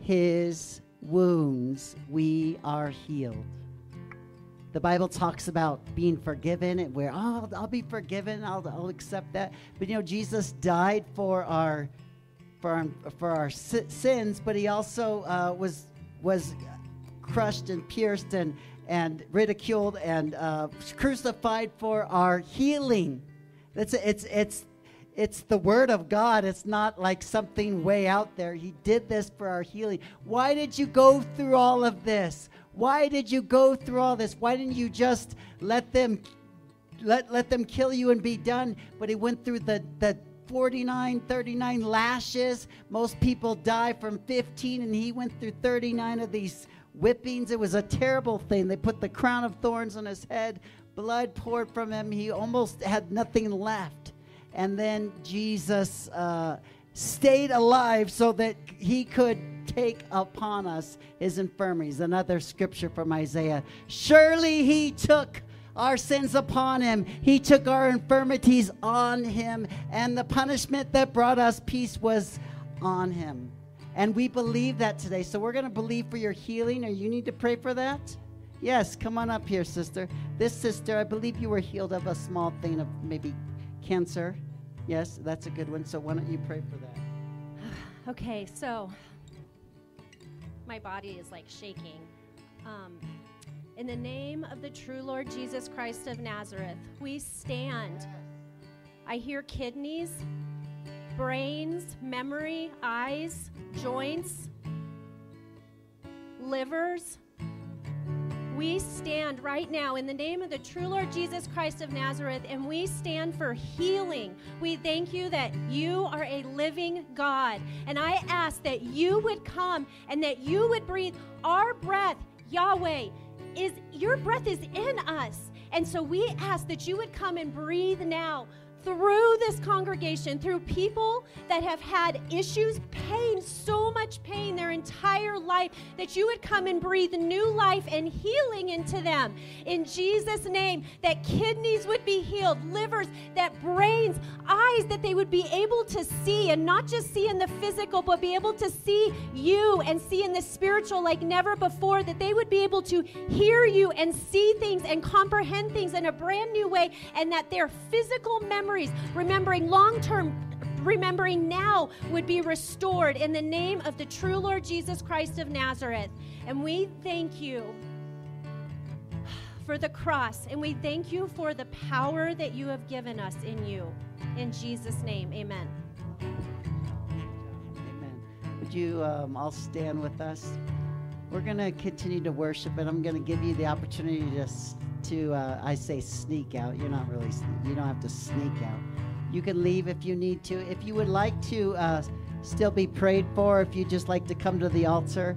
his wounds we are healed. The Bible talks about being forgiven, and where, oh, I'll be forgiven, I'll accept that. But you know, Jesus died for our sins, but he also was crushed and pierced and ridiculed and crucified for our healing. It's the word of God. It's not like something way out there. He did this for our healing. Why did you go through all of this? Why did you go through all this? Why didn't you just let them kill you and be done? But he went through the 39 lashes. Most people die from 15, and he went through 39 of these whippings. It was a terrible thing. They put the crown of thorns on his head. Blood poured from him. He almost had nothing left. And then Jesus stayed alive so that he could take upon us his infirmities. Another scripture from Isaiah. Surely he took our sins upon him. He took our infirmities on him. And the punishment that brought us peace was on him. And we believe that today. So we're going to believe for your healing, or you need to pray for that. Yes, come on up here, sister. This sister, I believe you were healed of a small thing of maybe cancer. Yes, that's a good one. So why don't you pray for that? Okay, so my body is like shaking. In the name of the true Lord Jesus Christ of Nazareth, we stand. I hear kidneys, brains, memory, eyes, joints, livers. We stand right now in the name of the true Lord Jesus Christ of Nazareth, and we stand for healing. We thank you that you are a living God, and I ask that you would come and that you would breathe our breath. Yahweh, is your breath is in us, and so we ask that you would come and breathe now through this congregation, through people that have had issues, pain, so much pain their entire life, that you would come and breathe new life and healing into them. In Jesus' name, that kidneys would be healed, livers, that brains, eyes, that they would be able to see, and not just see in the physical, but be able to see you and see in the spiritual like never before, that they would be able to hear you and see things and comprehend things in a brand new way, and that their physical memory, remembering long-term, remembering now, would be restored in the name of the true Lord Jesus Christ of Nazareth. And we thank you for the cross, and we thank you for the power that you have given us in you. In Jesus' name, amen. Amen. Would you all stand with us? We're going to continue to worship, and I'm going to give you the opportunity to I say sneak out. You're not really, you don't have to sneak out. You can leave if you need to. If you would like to still be prayed for, if you just like to come to the altar,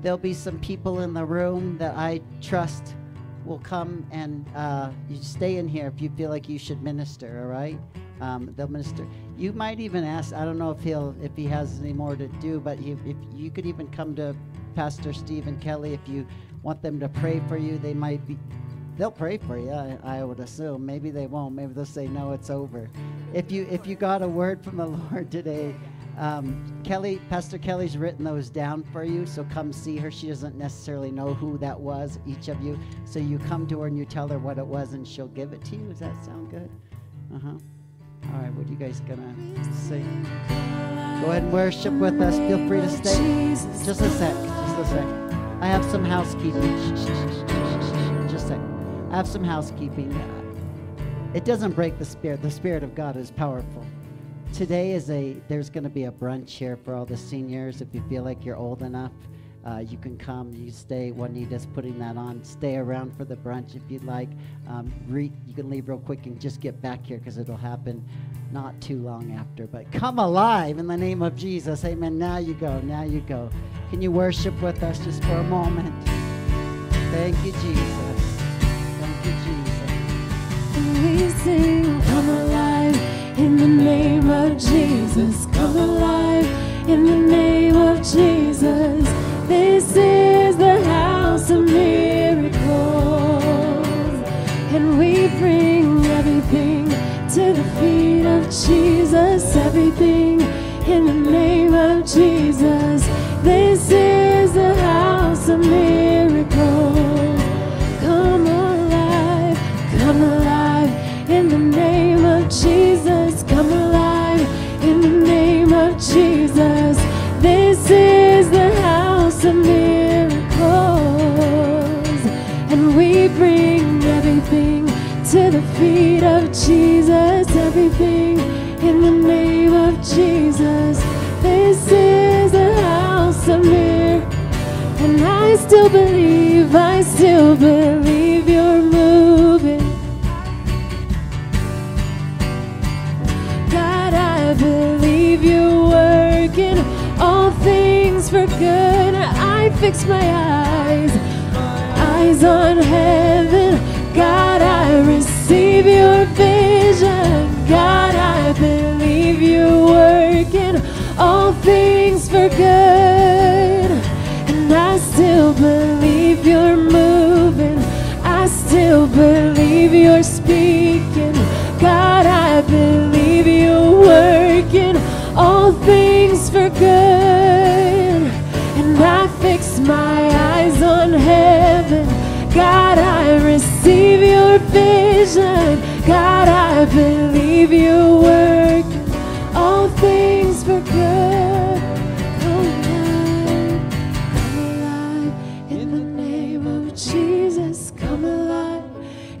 there'll be some people in the room that I trust will come and you stay in here if you feel like you should minister, all right? They'll minister. You might even ask, I don't know if he has any more to do, but if you could even come to Pastor Stephen Kelly if you want them to pray for you. They might be, they'll pray for you, I would assume. Maybe they won't. Maybe they'll say, no, it's over. If you got a word from the Lord today, Pastor Kelly's written those down for you, so come see her. She doesn't necessarily know who that was, each of you. So you come to her and you tell her what it was, and she'll give it to you. Does that sound good? Uh-huh. All right, what are you guys gonna sing? Go ahead and worship with us. Feel free to stay. Just a sec. I have some housekeeping. Just a sec. I have some housekeeping. It doesn't break the Spirit. The Spirit of God is powerful. Today there's going to be a brunch here for all the seniors. If you feel like you're old enough, you can come. You stay. Juanita's putting that on. Stay around for the brunch if you'd like. You can leave real quick and just get back here because it'll happen not too long after. But come alive in the name of Jesus. Amen. Now you go. Now you go. Can you worship with us just for a moment? Thank you, Jesus. Thank you, Jesus. We sing, come alive. In the name of Jesus, come alive. In the name of Jesus, this is the house of miracles. And we bring everything to the feet of Jesus, everything in the name of Jesus. This is the house of miracles. Come alive, come alive. In the name of Jesus, come alive in the name of Jesus. This is the house of miracles. And we bring everything to the feet of Jesus. Everything in the name of Jesus. This is the house of miracles. And I still believe you're moving. You're working all things for good. I fix my eyes on heaven. God, I receive your vision. God, I believe you're working all things for good. And I still believe you're moving. I still believe you're speaking. God, I believe you're working all things for good. And I fix my eyes on heaven. God, I receive your vision. God, I believe you work all things for good. Come alive in the name of Jesus. Come alive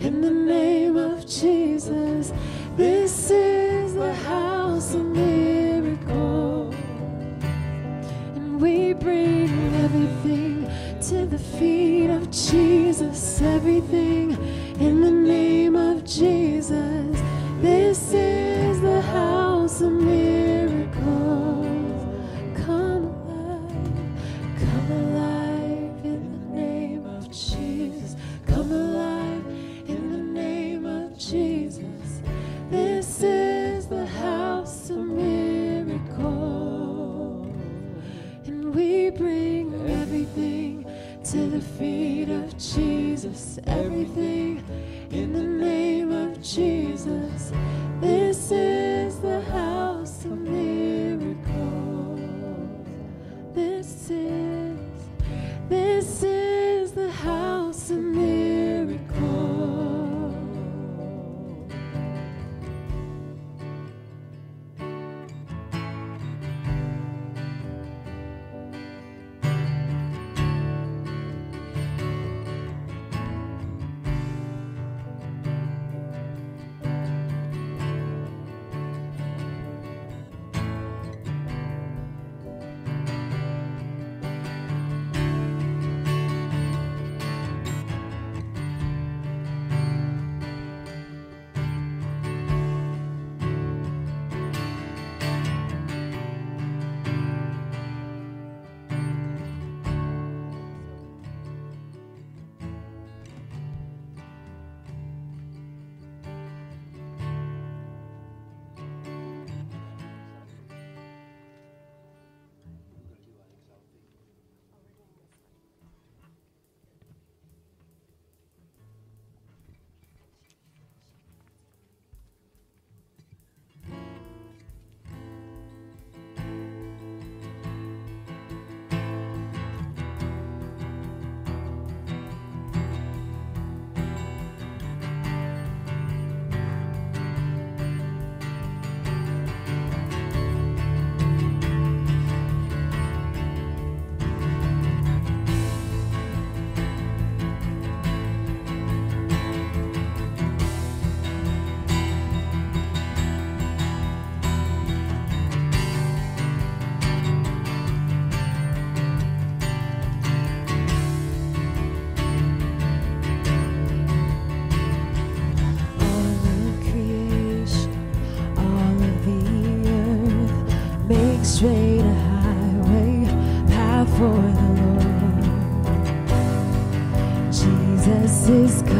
in the name of Jesus. This is the house of me. We bring everything to the feet of Jesus, everything in the name of Jesus. This is the house of miracles. Come alive in the name of Jesus. Come alive in the name of Jesus. This is the house of miracles. We bring everything to the feet of Jesus, everything in the name of Jesus. This is the house of miracles. This is the house of miracles.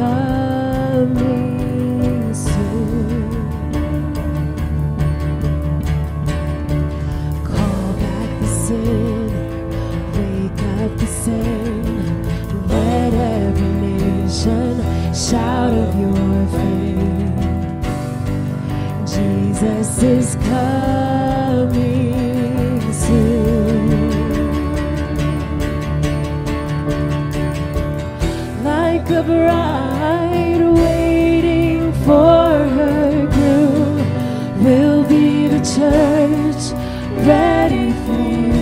coming soon. Call back the sin, wake up the sin, let every nation shout of your fame. Jesus is coming soon. The bride waiting for her groom will be the church ready for you.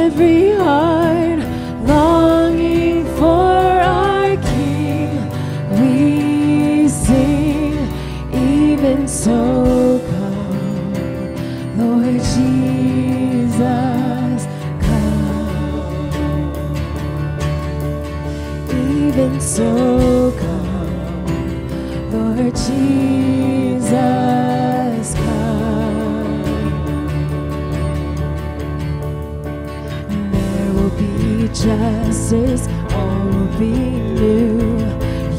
Every heart longing for our King, we sing, even so come, Lord Jesus. Even so come, Lord Jesus, come. There will be justice, all will be new.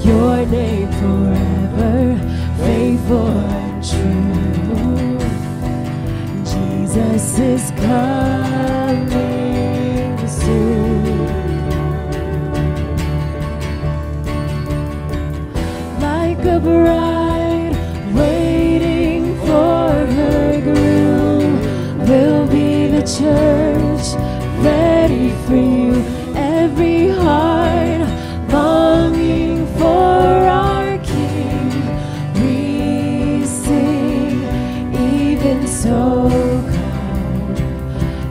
Your name forever, faithful and true. Jesus is coming soon. A bride waiting for her groom will be the church ready for you. Every heart longing for our King, we sing, even so come,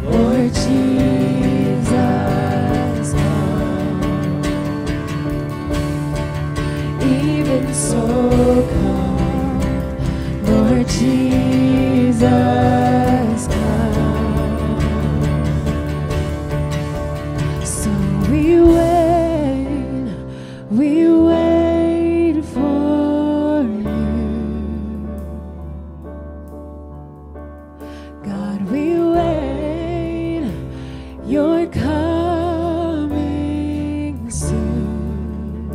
Lord Jesus, come, even so come, Lord Jesus, come. So we wait for you. God, we wait, your coming soon.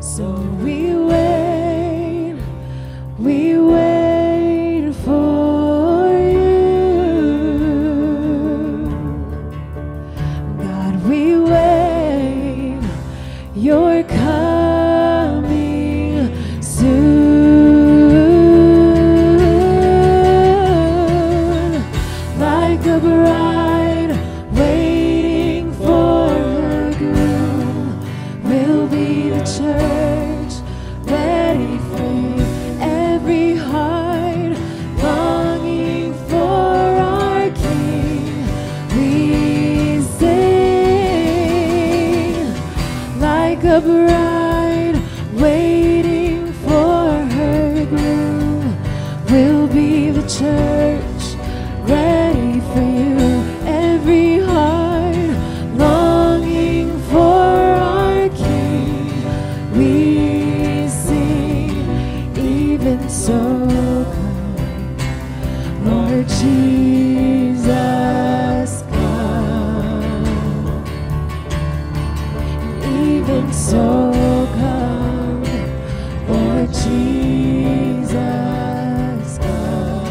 So we wait for you. God, we wait, your coming soon. Like a bride waiting for her groom will be the church. A bride waiting for her groom will be the church ready for you. Every heart longing for our King, we sing, even so come, Lord Jesus. So come, Lord Jesus, come.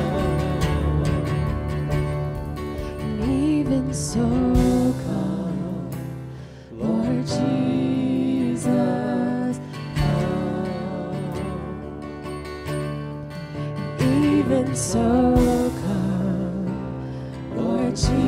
And even so come, Lord Jesus, come. And even so come, Lord Jesus.